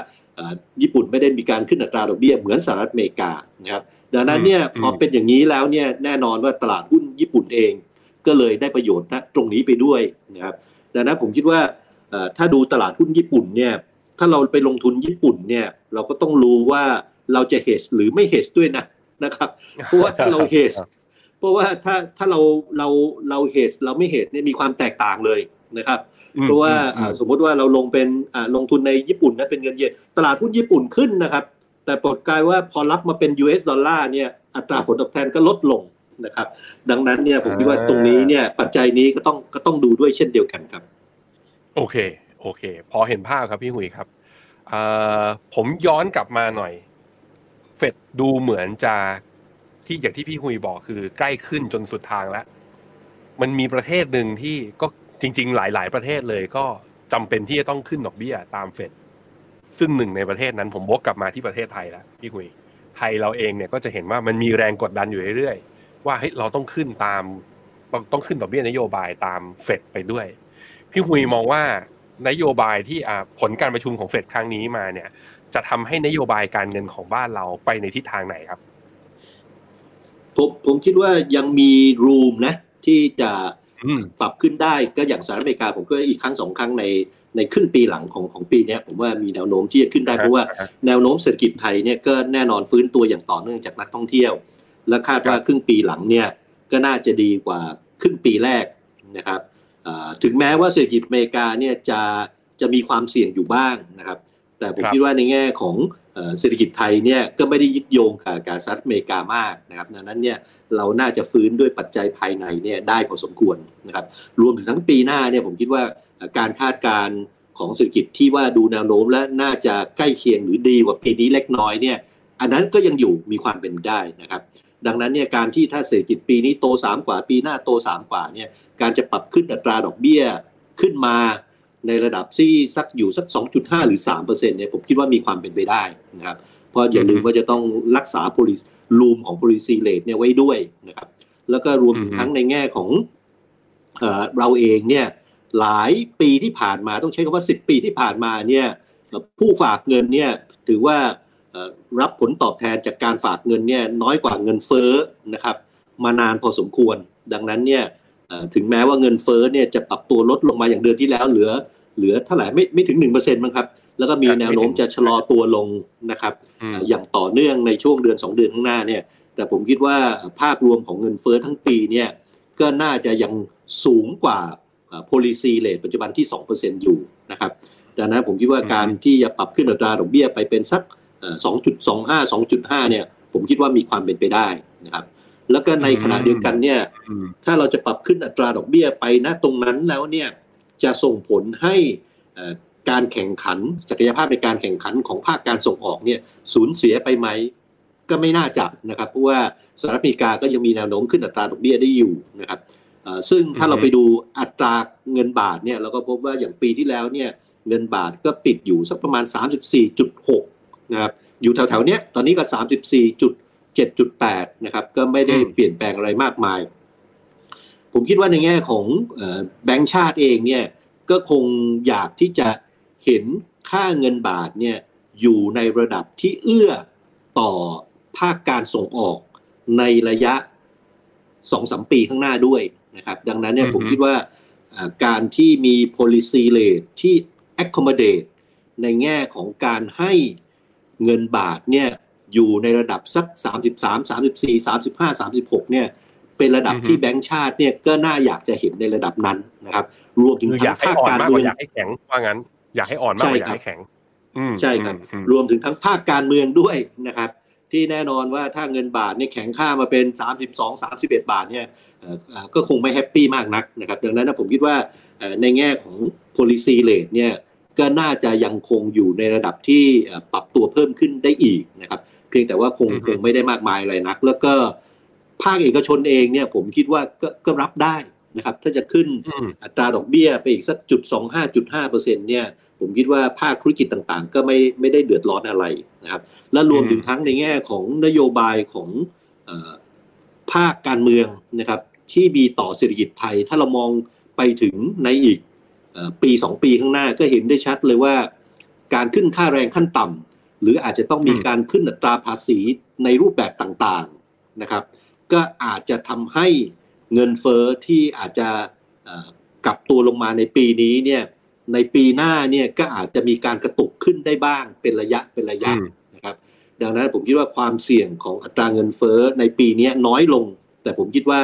ญี่ปุ่นไม่ได้มีการขึ้นอัตราดอกเบี้ยเหมือนสหรัฐอเมริกานะครับดังนั้นเนี่ยพอเป็นอย่างนี้แล้วเนี่ยแน่นอนว่าตลาดหุ้นญี่ปุ่นเองก็เลยได้ประโยชน์นะตรงนี้ไปด้วยนะครับดังนั้นผมคิดว่าถ้าดูตลาดหุ้นญี่ปุ่นเนี่ยถ้าเราไปลงทุนญี่ปุ่นเนี่ยเราก็ต้องรู้ว่าเราจะ hedge หรือไม่ hedge ด้วยนะนะครับเพราะว่าถ้าเรา hedge เพราะว่าถ้าถ้าเราเราเรา hedge เราไม่ hedge เนี่ยมีความแตกต่างเลยนะครับเพราะว่าสมมติว่าเราลงเป็นลงทุนในญี่ปุ่นนะเป็นเงินเยนตลาดหุ้นญี่ปุ่นขึ้นนะครับแต่ปรากฏกลายว่าพอรับมาเป็น ยู เอส ดอลลาร์เนี่ยอัตราผลตอบแทนก็ลดลงนะครับดังนั้นเนี่ยผมคิดว่าตรงนี้เนี่ยปัจจัยนี้ก็ต้องก็ต้องดูด้วยเช่นเดียวกันครับโอเคโอเคพอเห็นภาพครับพี่หุยครับผมย้อนกลับมาหน่อยเฟดดูเหมือนจะที่อย่างที่พี่หุยบอกคือใกล้ขึ้นจนสุดทางแล้วมันมีประเทศนึงที่ก็จริงๆหลายๆประเทศเลยก็จำเป็นที่จะต้องขึ้นดอกเบี้ยตามเฟดซึ่งหนึ่งในประเทศนั้นผมวกกลับมาที่ประเทศไทยแล้วพี่คุยไทยเราเองเนี่ยก็จะเห็นว่ามันมีแรงกดดันอยู่เรื่อยๆว่าเฮ้ยเราต้องขึ้นตามต้องขึ้นดอกเบี้ยนโยบายตามเฟดไปด้วยพี่คุยมองว่านโยบายที่ผลการประชุมของเฟดครั้งนี้มาเนี่ยจะทำให้นโยบายการเงินของบ้านเราไปในทิศทางไหนครับผมผมคิดว่ายังมีรูมนะที่จะปรับขึ้นได้ก็อย่างสหรัฐอเมริกาผมก็อีกครั้งสองครั้งในในครึ่งปีหลังของของปีนี้ผมว่ามีแนวโน้มที่จะขึ้นได้เพราะว่าแนวโน้มเศรษฐกิจไทยเนี่ยก็แน่นอนฟื้นตัวอย่างต่อเนื่องจากนักท่องเที่ยวและคาดว่าครึ่งปีหลังเนี่ยก็น่าจะดีกว่าครึ่งปีแรกนะครับถึงแม้ว่าเศรษฐกิจอเมริกาเนี่ยจะจะมีความเสี่ยงอยู่บ้างนะครับแต่ผมคิดว่าในแง่ของเศรษฐกิจไทยเนี่ยก็ไม่ได้ยึดโยงกับสหรัฐอเมริกามากนะครับดังนั้นเนี่ยเราน่าจะฟื้นด้วยปัจจัยภายในเนี่ยได้พอสมควรนะครับรวมถึงทั้งปีหน้าเนี่ยผมคิดว่าการคาดการณ์ของเศรษฐกิจที่ว่าดูแนวโน้มและน่าจะใกล้เคียงหรือดีกว่าปีนี้เล็กน้อยเนี่ยอันนั้นก็ยังอยู่มีความเป็นได้นะครับดังนั้นเนี่ยการที่ถ้าเศรษฐกิจปีนี้โตสามกว่าปีหน้าโตสามกว่าเนี่ยการจะปรับขึ้นอัตราดอกเบี้ยขึ้นมาในระดับที่สักอยู่สัก สองจุดห้า หรือ สามเปอร์เซ็นต์ เนี่ยผมคิดว่ามีความเป็นไปได้นะครับเพราะอย่าลืมว่าจะต้องรักษาโพลิรูมของ policy rate เนี่ยไว้ด้วยนะครับแล้วก็รวมทั้งในแง่ของเอ่อเราเองเนี่ยหลายปีที่ผ่านมาต้องใช้คำว่าสิบปีที่ผ่านมาเนี่ยผู้ฝากเงินเนี่ยถือว่ารับผลตอบแทนจากการฝากเงินเนี่ยน้อยกว่าเงินเฟ้อนะครับมานานพอสมควรดังนั้นเนี่ยถึงแม้ว่าเงินเฟ้อเนี่ยจะปรับตัวลดลงมาอย่างเดือนที่แล้วเหลือเหลือเท่าไหร่ไม่ไม่ถึง หนึ่งเปอร์เซ็นต์ มั้งครับแล้วก็มีแนวโน้มจะชะลอตัวลงนะครับอย่างต่อเนื่องในช่วงเดือนสองเดือนข้างหน้าเนี่ยแต่ผมคิดว่าภาพรวมของเงินเฟ้อทั้งปีเนี่ยก็น่าจะยังสูงกว่า policy rate ปัจจุบันที่ สองเปอร์เซ็นต์ อยู่นะครับดังนั้นผมคิดว่าการที่จะปรับขึ้นอัตราดอกเบี้ยไปเป็นสัก สองจุดสองห้า สองจุดห้า เนี่ยผมคิดว่ามีความเป็นไปได้นะครับแล้วก็ในขณะเดียวกันเนี่ยถ้าเราจะปรับขึ้นอัตราดอกเบี้ยไปณตรงนั้นแล้วเนี่ยจะส่งผลให้การแข่งขันศักยภาพในการแข่งขันของภาคการส่งออกเนี่ยสูญเสียไปไหมก็ไม่น่าจะนะครับเพราะว่าสหรัฐอเมริกาก็ยังมีแนวโน้มขึ้นอัตราดอกเบี้ยได้อยู่นะครับซึ่งถ้าเราไปดูอัตราเงินบาทเนี่ยเราก็พบว่าอย่างปีที่แล้วเนี่ยเงินบาทก็ปิดอยู่สักประมาณ สามสิบสี่จุดหก นะครับอยู่แถวๆเนี้ยตอนนี้ก็ สามสิบสี่จุดเจ็ดจุดแปด นะครับก็ไม่ได้เปลี่ยนแปลงอะไรมากมายผมคิดว่าในแง่ของแบงก์ชาติเองเนี่ยก็คงอยากที่จะเห็นค่าเงินบาทเนี่ยอยู่ในระดับที่เอื้อต่อภาคการส่งออก ในระยะ สองถึงสาม ปีข้างหน้าด้วยนะครับดังนั้นเนี่ย mm-hmm. ผมคิดว่าการที่มี policy rate ที่ accommodate ในแง่ของการให้เงินบาทเนี่ยอยู่ในระดับสักสามสิบสาม สามสิบสี่ สามสิบห้า สามสิบหกเนี่ยเป็นระดับ mm-hmm. ที่แบงก์ชาติเนี่ยก็น่าอยากจะเห็นในระดับนั้นนะครับรวมถึงทางภาคการเมืองอยากให้แข็งว่างั้นอยากให้อ่อนมากกว่าอยากให้แข็งใช่ครับรวมถึงทั้งภาคการเมืองด้วยนะครับที่แน่นอนว่าถ้าเงินบาทเนี่ยแข็งค่ามาเป็นสามสิบสอง สามสิบเอ็ดบาทเนี่ยก็คงไม่แฮปปี้มากนักนะครับดังนั้นผมคิดว่าในแง่ของ policy rate เนี่ยก็น่าจะยังคงอยู่ในระดับที่ปรับตัวเพิ่มขึ้นได้อีกนะครับเพียงแต่ว่าคงคงไม่ได้มากมายอะไรนักแล้วก็ภาคเอกชนเองเนี่ยผมคิดว่าก็ก็รับได้นะครับถ้าจะขึ้นอัตราดอกเบี้ยไปอีกสัก จุดสองห้า จุดห้าเปอร์เซ็นต์ เนี่ยผมคิดว่าภาคธุรกิจต่างๆก็ไม่ไม่ได้เดือดร้อนอะไรนะครับและรวมถึงทั้งในแง่ของนโยบายของเอ่อภาคการเมืองนะครับที่มีต่อเศรษฐกิจไทยถ้าเรามองไปถึงในอีกเอ่อปีสองปีข้างหน้าก็เห็นได้ชัดเลยว่าการขึ้นค่าแรงขั้นต่ำหรืออาจจะต้องมีการขึ้นอัตราภาษีในรูปแบบต่างๆนะครับก็อาจจะทำให้เงินเฟ้อที่อาจจะกลับตัวลงมาในปีนี้เนี่ยในปีหน้าเนี่ยก็อาจจะมีการกระตุกขึ้นได้บ้างเป็นระยะเป็นระยะนะครับดังนั้นผมคิดว่าความเสี่ยงของอัตราเงินเฟ้อในปีนี้น้อยลงแต่ผมคิดว่า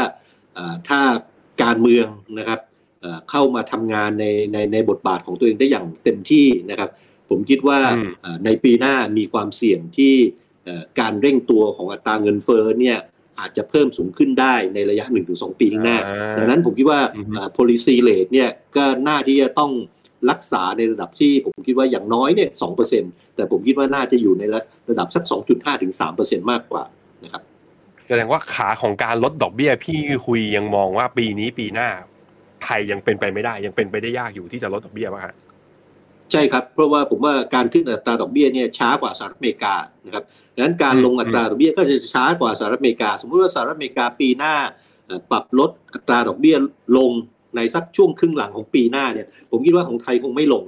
ถ้าการเมืองนะครับเข้ามาทำงานในในในบทบาทของตัวเองได้อย่างเต็มที่นะครับผมคิดว่าในปีหน้ามีความเสี่ยงที่การเร่งตัวของอัตราเงินเฟ้อเนี่ยอาจจะเพิ่มสูงขึ้นได้ในระยะ หนึ่งถึงสอง ปีข้างหน้าดังนั้นผมคิดว่า policy rate เนี่ยก็น่าที่จะต้องรักษาในระดับที่ผมคิดว่าอย่างน้อยเนี่ย สองเปอร์เซ็นต์ แต่ผมคิดว่าน่าจะอยู่ในระดับสัก สองจุดห้าถึงสามเปอร์เซ็นต์ มากกว่านะครับแสดงว่าขาของการลดดอกเบี้ยพี่คุยยังมองว่าปีนี้ปีหน้าไทยยังเป็นไปไม่ได้ยังเป็นไปได้ยากอยู่ที่จะลดดอกเบี้ยป่ะฮะใช่ครับเพราะว่าผมว่าการขึ้นอัตราดอกเบี้ยเนี่ยช้ากว่าสหรัฐอเมริกานะครับดังนั้นการลงอัตราดอกเบี้ยก็จะช้ากว่าสหรัฐอเมริกาสมมุติว่าสหรัฐอเมริกาปีหน้าปรับลดอัตราดอกเบี้ยลงในสักช่วงครึ่งหลังของปีหน้าเนี่ยผมคิดว่าของไทยคงไม่ลง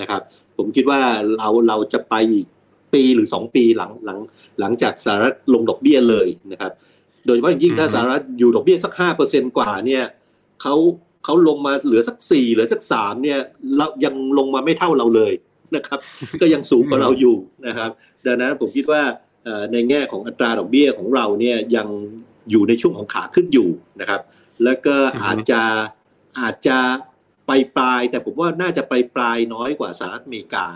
นะครับผมคิดว่าเราเราจะไปอีกปีหรือสองปีหลังหลังหลังจากสหรัฐลงดอกเบี้ยเลยนะครับโดยเฉพาะยิ่งถ้าสหรัฐอยู่ดอกเบี้ยสัก ห้าเปอร์เซ็นต์ กว่าเนี่ยเค้าเค้าลงมาเหลือสักสี่หรือสักสามเนี่ยเรายังลงมาไม่เท่าเราเลยนะครับก็ยังสูงกว่าเราอยู่นะครับดังนั้นผมคิดว่าในแง่ของอัตราดอกเบี้ยของเราเนี่ยยังอยู่ในช่วงของขาขึ้นอยู่นะครับแล้วก็อาจจะอาจจะไปปลายแต่ผมว่าน่าจะไปปลายน้อยกว่าสหรัฐอเมริกา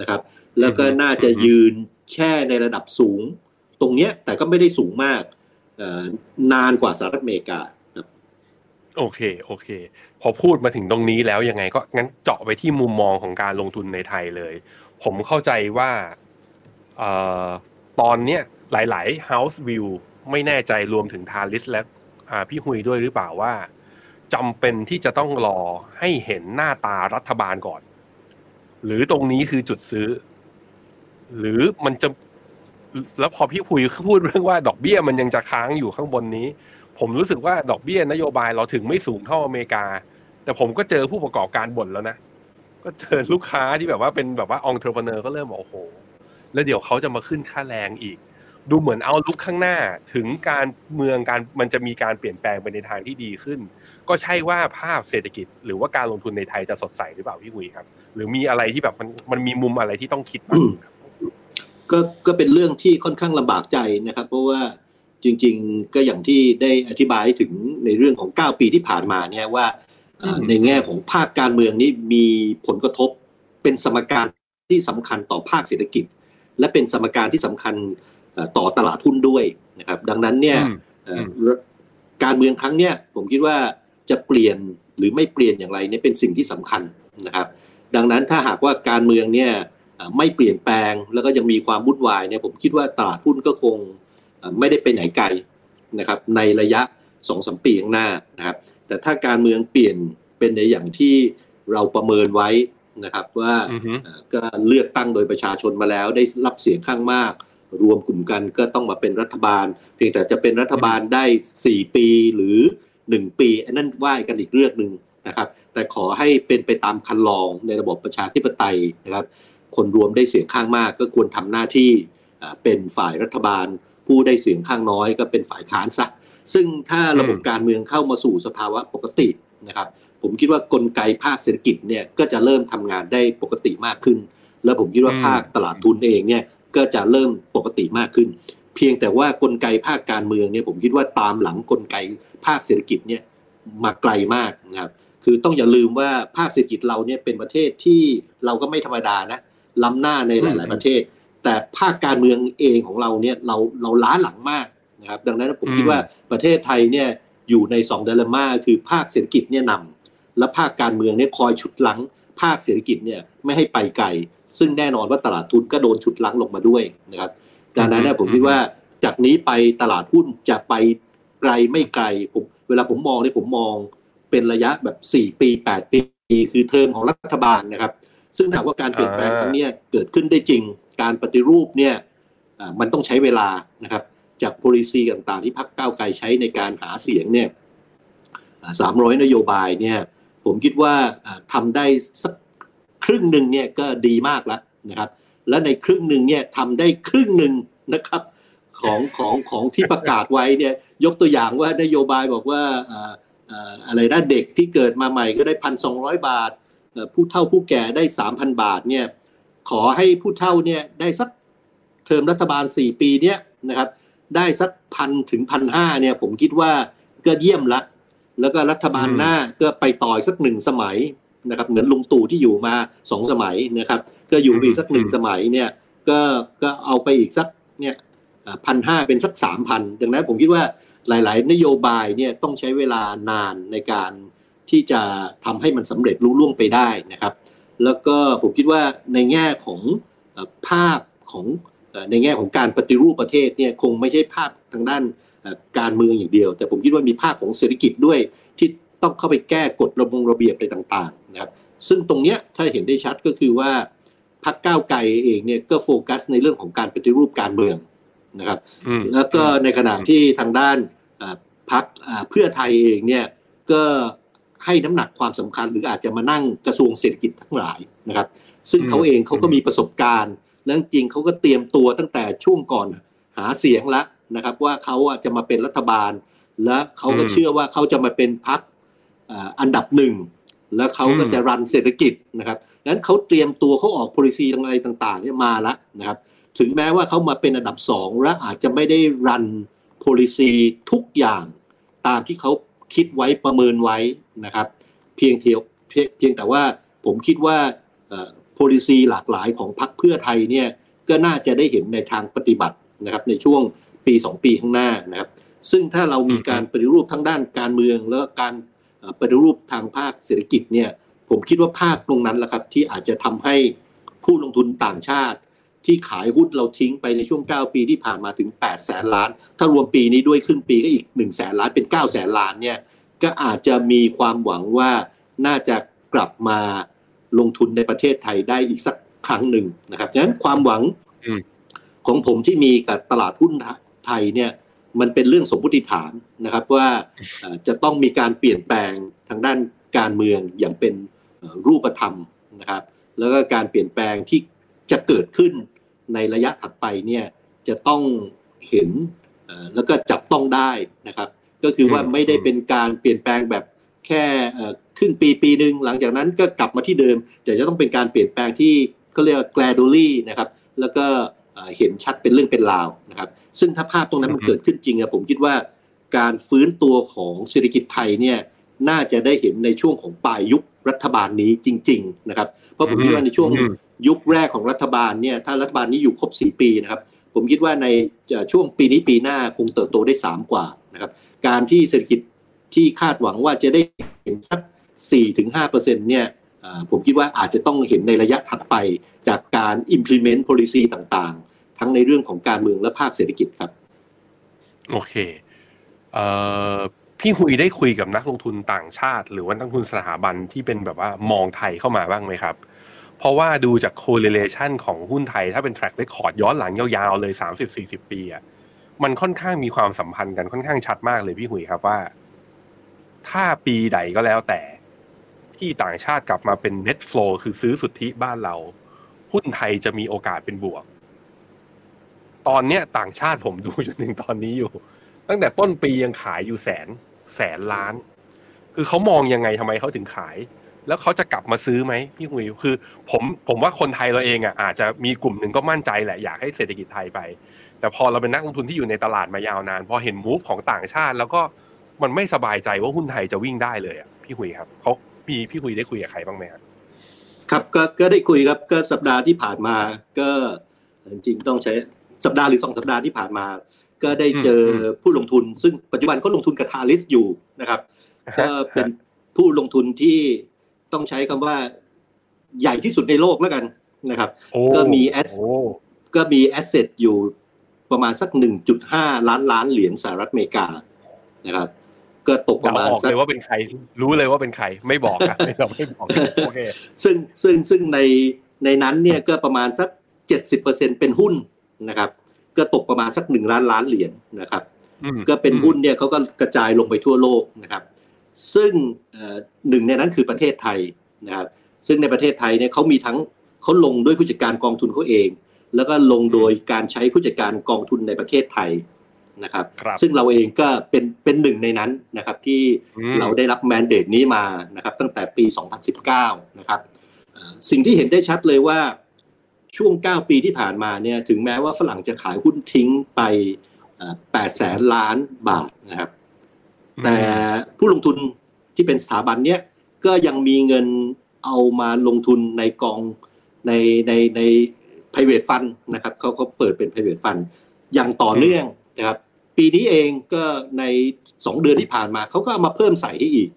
นะครับแล้วก็น่าจะยืนแช่ในระดับสูงตรงเนี้ยแต่ก็ไม่ได้สูงมากนานกว่าสหรัฐอเมริกาโอเคโอเคพอพูดมาถึงตรงนี้แล้วยังไงก็งั้นเจาะไปที่มุมมองของการลงทุนในไทยเลยผมเข้าใจว่าเอ่อตอนเนี้ยหลายๆ house view ไม่แน่ใจรวมถึง Thalis และอ่าพี่หุยด้วยหรือเปล่าว่าจำเป็นที่จะต้องรอให้เห็นหน้าตารัฐบาลก่อนหรือตรงนี้คือจุดซื้อหรือมันจะแล้วพอพี่คุยพูดเรื่องว่าดอกเบี้ยมันยังจะค้างอยู่ข้างบนนี้ผมรู้สึกว่าดอกเบี้ยนโยบายเราถึงไม่สูงเท่าอเมริกาแต่ผมก็เจอผู้ประกอบการบ่นแล้วนะก็เจอลูกค้าที่แบบว่าเป็นแบบว่า entrepreneur ก็เริ่มบอกโอ้โหแล้วเดี๋ยวเขาจะมาขึ้นค่าแรงอีกดูเหมือนเอาลุกข้างหน้าถึงการเมืองการมันจะมีการเปลี่ยนแปลงไปในทางที่ดีขึ้นก็ใช่ว่าภาพเศรษฐกิจหรือว่าการลงทุนในไทยจะสดใสหรือเปล่าพี่หุยครับหรือมีอะไรที่แบบมันมันมีมุมอะไรที่ต้องคิดบ้างก็ก็เป็นเรื่องที่ค่อนข้างลำบากใจนะครับเพราะว่าจริงๆก็อย่างที่ได้อธิบายถึงในเรื่องของเก้าปีที่ผ่านมาเนี่ยว่าในแง่ของภาคการเมืองนี่มีผลกระทบเป็นสมการที่สำคัญต่อภาคเศรษฐกิจและเป็นสมการที่สำคัญต่อตลาดหุ้นด้วยนะครับดังนั้นเนี่ยการเมืองครั้งเนี้ยผมคิดว่าจะเปลี่ยนหรือไม่เปลี่ยนอย่างไรเนี่ยเป็นสิ่งที่สำคัญนะครับดังนั้นถ้าหากว่าการเมืองเนี่ยไม่เปลี่ยนแปลงแล้วก็ยังมีความวุ่นวายเนี่ยผมคิดว่าตลาดหุ้นก็คงไม่ได้ไปไหนไกลนะครับในระยะ สองถึงสาม ปีข้างหน้านะครับแต่ถ้าการเมืองเปลี่ยนเป็นในอย่างที่เราประเมินไว้นะครับว่าก็เลือกตั้งโดยประชาชนมาแล้วได้รับเสียงข้างมากรวมกลุ่มกันก็ต้องมาเป็นรัฐบาลเพียงแต่จะเป็นรัฐบาลได้สี่ปีหรือหนึ่งปีอันนั้นว่ากันอีกเรื่องนึงนะครับแต่ขอให้เป็นไปตามคันลองในระบบประชาธิปไตยนะครับคนรวมได้เสียงข้างมากก็ควรทำหน้าที่เป็นฝ่ายรัฐบาล ผู้ได้เสียงข้างน้อยก็เป็นฝ่ายค้านซะซึ่งถ้าระบบการเมืองเข้ามาสู่สภาวะปกตินะครับผมคิดว่ากลไกภาคเศรษฐกิจเนี่ยก็จะเริ่มทำงานได้ปกติมากขึ้นและผมคิดว่าภาคตลาดทุนเองเนี่ยก็จะเริ่มปกติมากขึ้นเพียงแต่ว่ากลไกภาคการเมืองเนี่ยผมคิดว่าตามหลังกลไกภาคเศรษฐกิจเนี่ยมาไกลมากนะครับคือต้องอย่าลืมว่าภาคเศรษฐกิจเราเนี่ยเป็นประเทศที่เราก็ไม่ธรรมดานะล้ำหน้าในหลายๆประเทศแต่ภาคการเมืองเองของเราเนี่ยเราเราล้าหลังมากนะครับดังนั้นผมคิดว่าประเทศไทยเนี่ยอยู่ในสองไดเลม่าคือภาคเศรษฐกิจเนี่ยนำและภาคการเมืองเนี่ยคอยฉุดลังภาคเศรษฐกิจเนี่ยไม่ให้ไปไกลซึ่งแน่นอนว่าตลาดทุนก็โดนฉุดลังลงมาด้วยนะครับดังนั้นเนี่ยผมคิดว่าจากนี้ไปตลาดหุ้นจะไปไกลไม่ไกลผมเวลาผมมองเนี่ยผมมองเป็นระยะแบบสี่ปีแปดปีคือเทอมของรัฐบาลนะครับซึ่งหากว่าการเปลี่ยนแปลงครั้งนี้เกิดขึ้นได้จริงการปฏิรูปเนี่ยมันต้องใช้เวลานะครับจาก policy ต่างๆที่พรรคก้าวไกลใช้ในการหาเสียงเนี่ยสามร้อยนโยบายเนี่ยผมคิดว่าทำได้สักครึ่งหนึ่งเนี่ยก็ดีมากแล้วนะครับและในครึ่งหนึ่งเนี่ยทำได้ครึ่งหนึ่งนะครับของของของที่ประกาศไว้เนี่ยยกตัวอย่างว่านโยบายบอกว่าอะไรนะเด็กที่เกิดมาใหม่ก็ได้ หนึ่งพันสองร้อย บาทผู้เฒ่าผู้แก่ได้ สามพัน บาทเนี่ยขอให้ผู้เฒ่าเนี่ยได้สักเทอมรัฐบาลสี่ปีเนี่ยนะครับได้สัก หนึ่งพัน ถึง หนึ่งพันห้าร้อย เนี่ยผมคิดว่าก็เยี่ยมละแล้วก็รัฐบาลหน้าก็ไปต่อสักหนึ่งสมัยนะครับเหมือนลุงตู่ที่อยู่มาสองสมัยนะครับก็อยู่อีกสักหนึ่งสมัยเนี่ยก็ก็เอาไปอีกสักเนี่ย หนึ่งพันห้าร้อย เป็นสัก สามพัน ดังนั้นผมคิดว่าหลายๆนโยบายเนี่ยต้องใช้เวลานานในการที่จะทำให้มันสำเร็จรุ่ล่วงไปได้นะครับแล้วก็ผมคิดว่าในแง่ของภาพของในแง่ของการปฏิรูปประเทศเนี่ยคงไม่ใช่ภาพทางด้านการเมืองอย่างเดียวแต่ผมคิดว่ามีภาพของเศรษฐกิจด้วยที่ต้องเข้าไปแก้กฎระบงระเบียบอะไรต่างๆนะครับซึ่งตรงเนี้ยถ้าเห็นได้ชัดก็คือว่าพรรคก้าวไกลเองเนี่ยก็โฟกัสในเรื่องของการปฏิรูปการเมืองนะครับแล้วก็ในขณะที่ทางด้านพรรคเพื่อไทยเองเนี่ยก็ให้น้ำหนักความสำคัญหรืออาจจะมานั่งกระทรวงเศรษฐกิจทั้งหลายนะครับซึ่งเขาเองเขาก็มีประสบการณ์และจริงเขาก็เตรียมตัวตั้งแต่ช่วงก่อนหาเสียงแล้วนะครับว่าเขาจะมาเป็นรัฐบาลและเขาก็เชื่อว่าเขาจะมาเป็นพรรคอันดับหนึ่งและเขาก็จะรันเศรษฐกิจนะครับนั้นเขาเตรียมตัวเขาออก policy อะไรต่างๆเนี่ยมาแล้วนะครับถึงแม้ว่าเขามาเป็นอันดับสองและอาจจะไม่ได้รัน policy ทุกอย่างตามที่เขาคิดไว้ประเมินไว้นะครับเพียงเทียวเพียงแต่ว่าผมคิดว่าเอ่อ policy หลากหลายของพรรคเพื่อไทยเนี่ยก็น่าจะได้เห็นในทางปฏิบัตินะครับในช่วงปีสองปีข้างหน้านะครับซึ่งถ้าเรามีการปฏิรูปทั้งด้านการเมืองแล้วก็การปฏิรูปทางภาคเศรษฐกิจเนี่ยผมคิดว่าภาพตรงนั้นแหละครับที่อาจจะทำให้ผู้ลงทุนต่างชาติที่ขายหุ้นเราทิ้งไปในช่วงเก้าปีที่ผ่านมาถึงแปดแสนล้านถ้ารวมปีนี้ด้วยครึ่งปีก็อีกหนึ่งแสนล้านเป็นเก้าแสนล้านเนี่ยก็อาจจะมีความหวังว่าน่าจะกลับมาลงทุนในประเทศไทยได้อีกสักครั้งหนึ่งนะครับงั้นความหวังของผมที่มีกับตลาดหุ้นไทยเนี่ยมันเป็นเรื่องสมมติฐานนะครับว่าจะต้องมีการเปลี่ยนแปลงทางด้านการเมืองอย่างเป็นรูปธรรมนะครับแล้วก็การเปลี่ยนแปลงที่จะเกิดขึ้นในระยะถัดไปเนี่ยจะต้องเห็นแล้วก็จับต้องได้นะครับก็คือว่าไม่ได้เป็นการเปลี่ยนแปลงแบบแค่ครึ่งปีปีนึงหลังจากนั้นก็กลับมาที่เดิมแต่จะต้องเป็นการเปลี่ยนแปลงที่เขาเรียกว่า gradually นะครับแล้วก็เห็นชัดเป็นเรื่องเป็นราวนะครับซึ่งถ้าภาพตรงนั้นมันเกิดขึ้นจริงอะผมคิดว่าการฟื้นตัวของเศรษฐกิจไทยเนี่ยน่าจะได้เห็นในช่วงของปลายยุครัฐบาลนี้จริงๆนะครับเพราะผมคิดว่าในช่วงยุคแรกของรัฐบาลเนี่ยถ้ารัฐบาลนี้อยู่ครบสี่ปีนะครับผมคิดว่าในช่วงปีนี้ปีหน้าคงเติบโตได้สามกว่านะครับการที่เศรษฐกิจที่คาดหวังว่าจะได้เห็นสัก สี่ถึงห้าเปอร์เซ็นต์ เนี่ยผมคิดว่าอาจจะต้องเห็นในระยะถัดไปจากการ implement policy ต่างๆทั้งในเรื่องของการเมืองและภาคเศรษฐกิจครับโอเคเอ่อพี่คุยได้คุยกับนักลงทุนต่างชาติหรือว่านักลงทุนสถาบันที่เป็นแบบว่ามองไทยเข้ามาบ้างไหมครับเพราะว่าดูจาก correlation ของหุ้นไทยถ้าเป็น track record ย้อนหลังยาวๆเลย สามสิบถึงสี่สิบ ปีอ่ะมันค่อนข้างมีความสัมพันธ์กันค่อนข้างชัดมากเลยพี่หุยครับว่าถ้าปีใดก็แล้วแต่ที่ต่างชาติกลับมาเป็น net flow คือซื้อสุทธิบ้านเราหุ้นไทยจะมีโอกาสเป็นบวก ตอนเนี้ยต่างชาติผมดูจนถึงตอนนี้อยู่ตั้งแต่ต้นปียังขายอยู่แสนแสนล้านคือเขามองยังไงทำไมเขาถึงขายแล้วเขาจะกลับมาซื้อไหมพี่คุยคือผมผมว่าคนไทยเราเองอ่ะอาจจะมีกลุ่มหนึ่งก็มั่นใจแหละอยากให้เศรษฐกิจไทยไปแต่พอเราเป็นนักลงทุนที่อยู่ในตลาดมายาวนานพอเห็นมูฟของต่างชาติแล้วก็มันไม่สบายใจว่าหุ้นไทยจะวิ่งได้เลยอ่ะพี่คุยครับเขาพี่พี่คุยได้คุยกับใครบ้างไหมครับครับก็ก็ได้คุยครับก็สัปดาห์ที่ผ่านมาก็จริงๆต้องใช้สัปดาห์หรือสองสัปดาห์ที่ผ่านมาก็ได้เจอผู้ลงทุนซึ่งปัจจุบันเขาลงทุนกับ Thalis อยู่นะครับก็เป็นผู้ลงทุนที่ต้องใช้คำว่าใหญ่ที่สุดในโลกแล้วกันนะครับก็มีแอสก็มีแอสเซทอยู่ประมาณสัก หนึ่งจุดห้า ล้านล้านเหรียญสหรัฐอเมริกานะครับก็ตกประมาณบอกเลยว่าเป็นใครรู้เลยว่าเป็นใครไม่บอกอ่ะเราไม่บอกโอเคซึ่งซึ่งซึ่งในในนั้นเนี่ยก็ประมาณสัก เจ็ดสิบเปอร์เซ็นต์ เป็นหุ้นนะครับก็ตกประมาณสักหนึ่งล้านล้านเหรียญนะครับก็เป็นหุ้นเนี่ยเขาก็กระจายลงไปทั่วโลกนะครับซึ่งหนึ่งในนั้นคือประเทศไทยนะครับซึ่งในประเทศไทยเนี่ยเขามีทั้งเขาลงด้วยผู้จัดการกองทุนเขาเองแล้วก็ลงโดยการใช้ผู้จัดการกองทุนในประเทศไทยนะครับซึ่งเราเองก็เป็นเป็นหนึ่งในนั้นนะครับที่เราได้รับแมนเดตนี้มานะครับตั้งแต่ปีสองพันสิบเก้านะครับสิ่งที่เห็นได้ชัดเลยว่าช่วงเก้าปีที่ผ่านมาเนี่ยถึงแม้ว่าฝรั่งจะขายหุ้นทิ้งไปแปดแสนล้านบาทนะครับแต่ผู้ลงทุนที่เป็นสถาบันเนี่ยก็ยังมีเงินเอามาลงทุนในกองในในใน private fund นะครับเขาก็เปิดเป็น private fund อย่างต่อเนื่องนะครับปีนี้เองก็ในสองเดือนที่ผ่านมาเขาก็มาเพิ่มใส่ให้อีก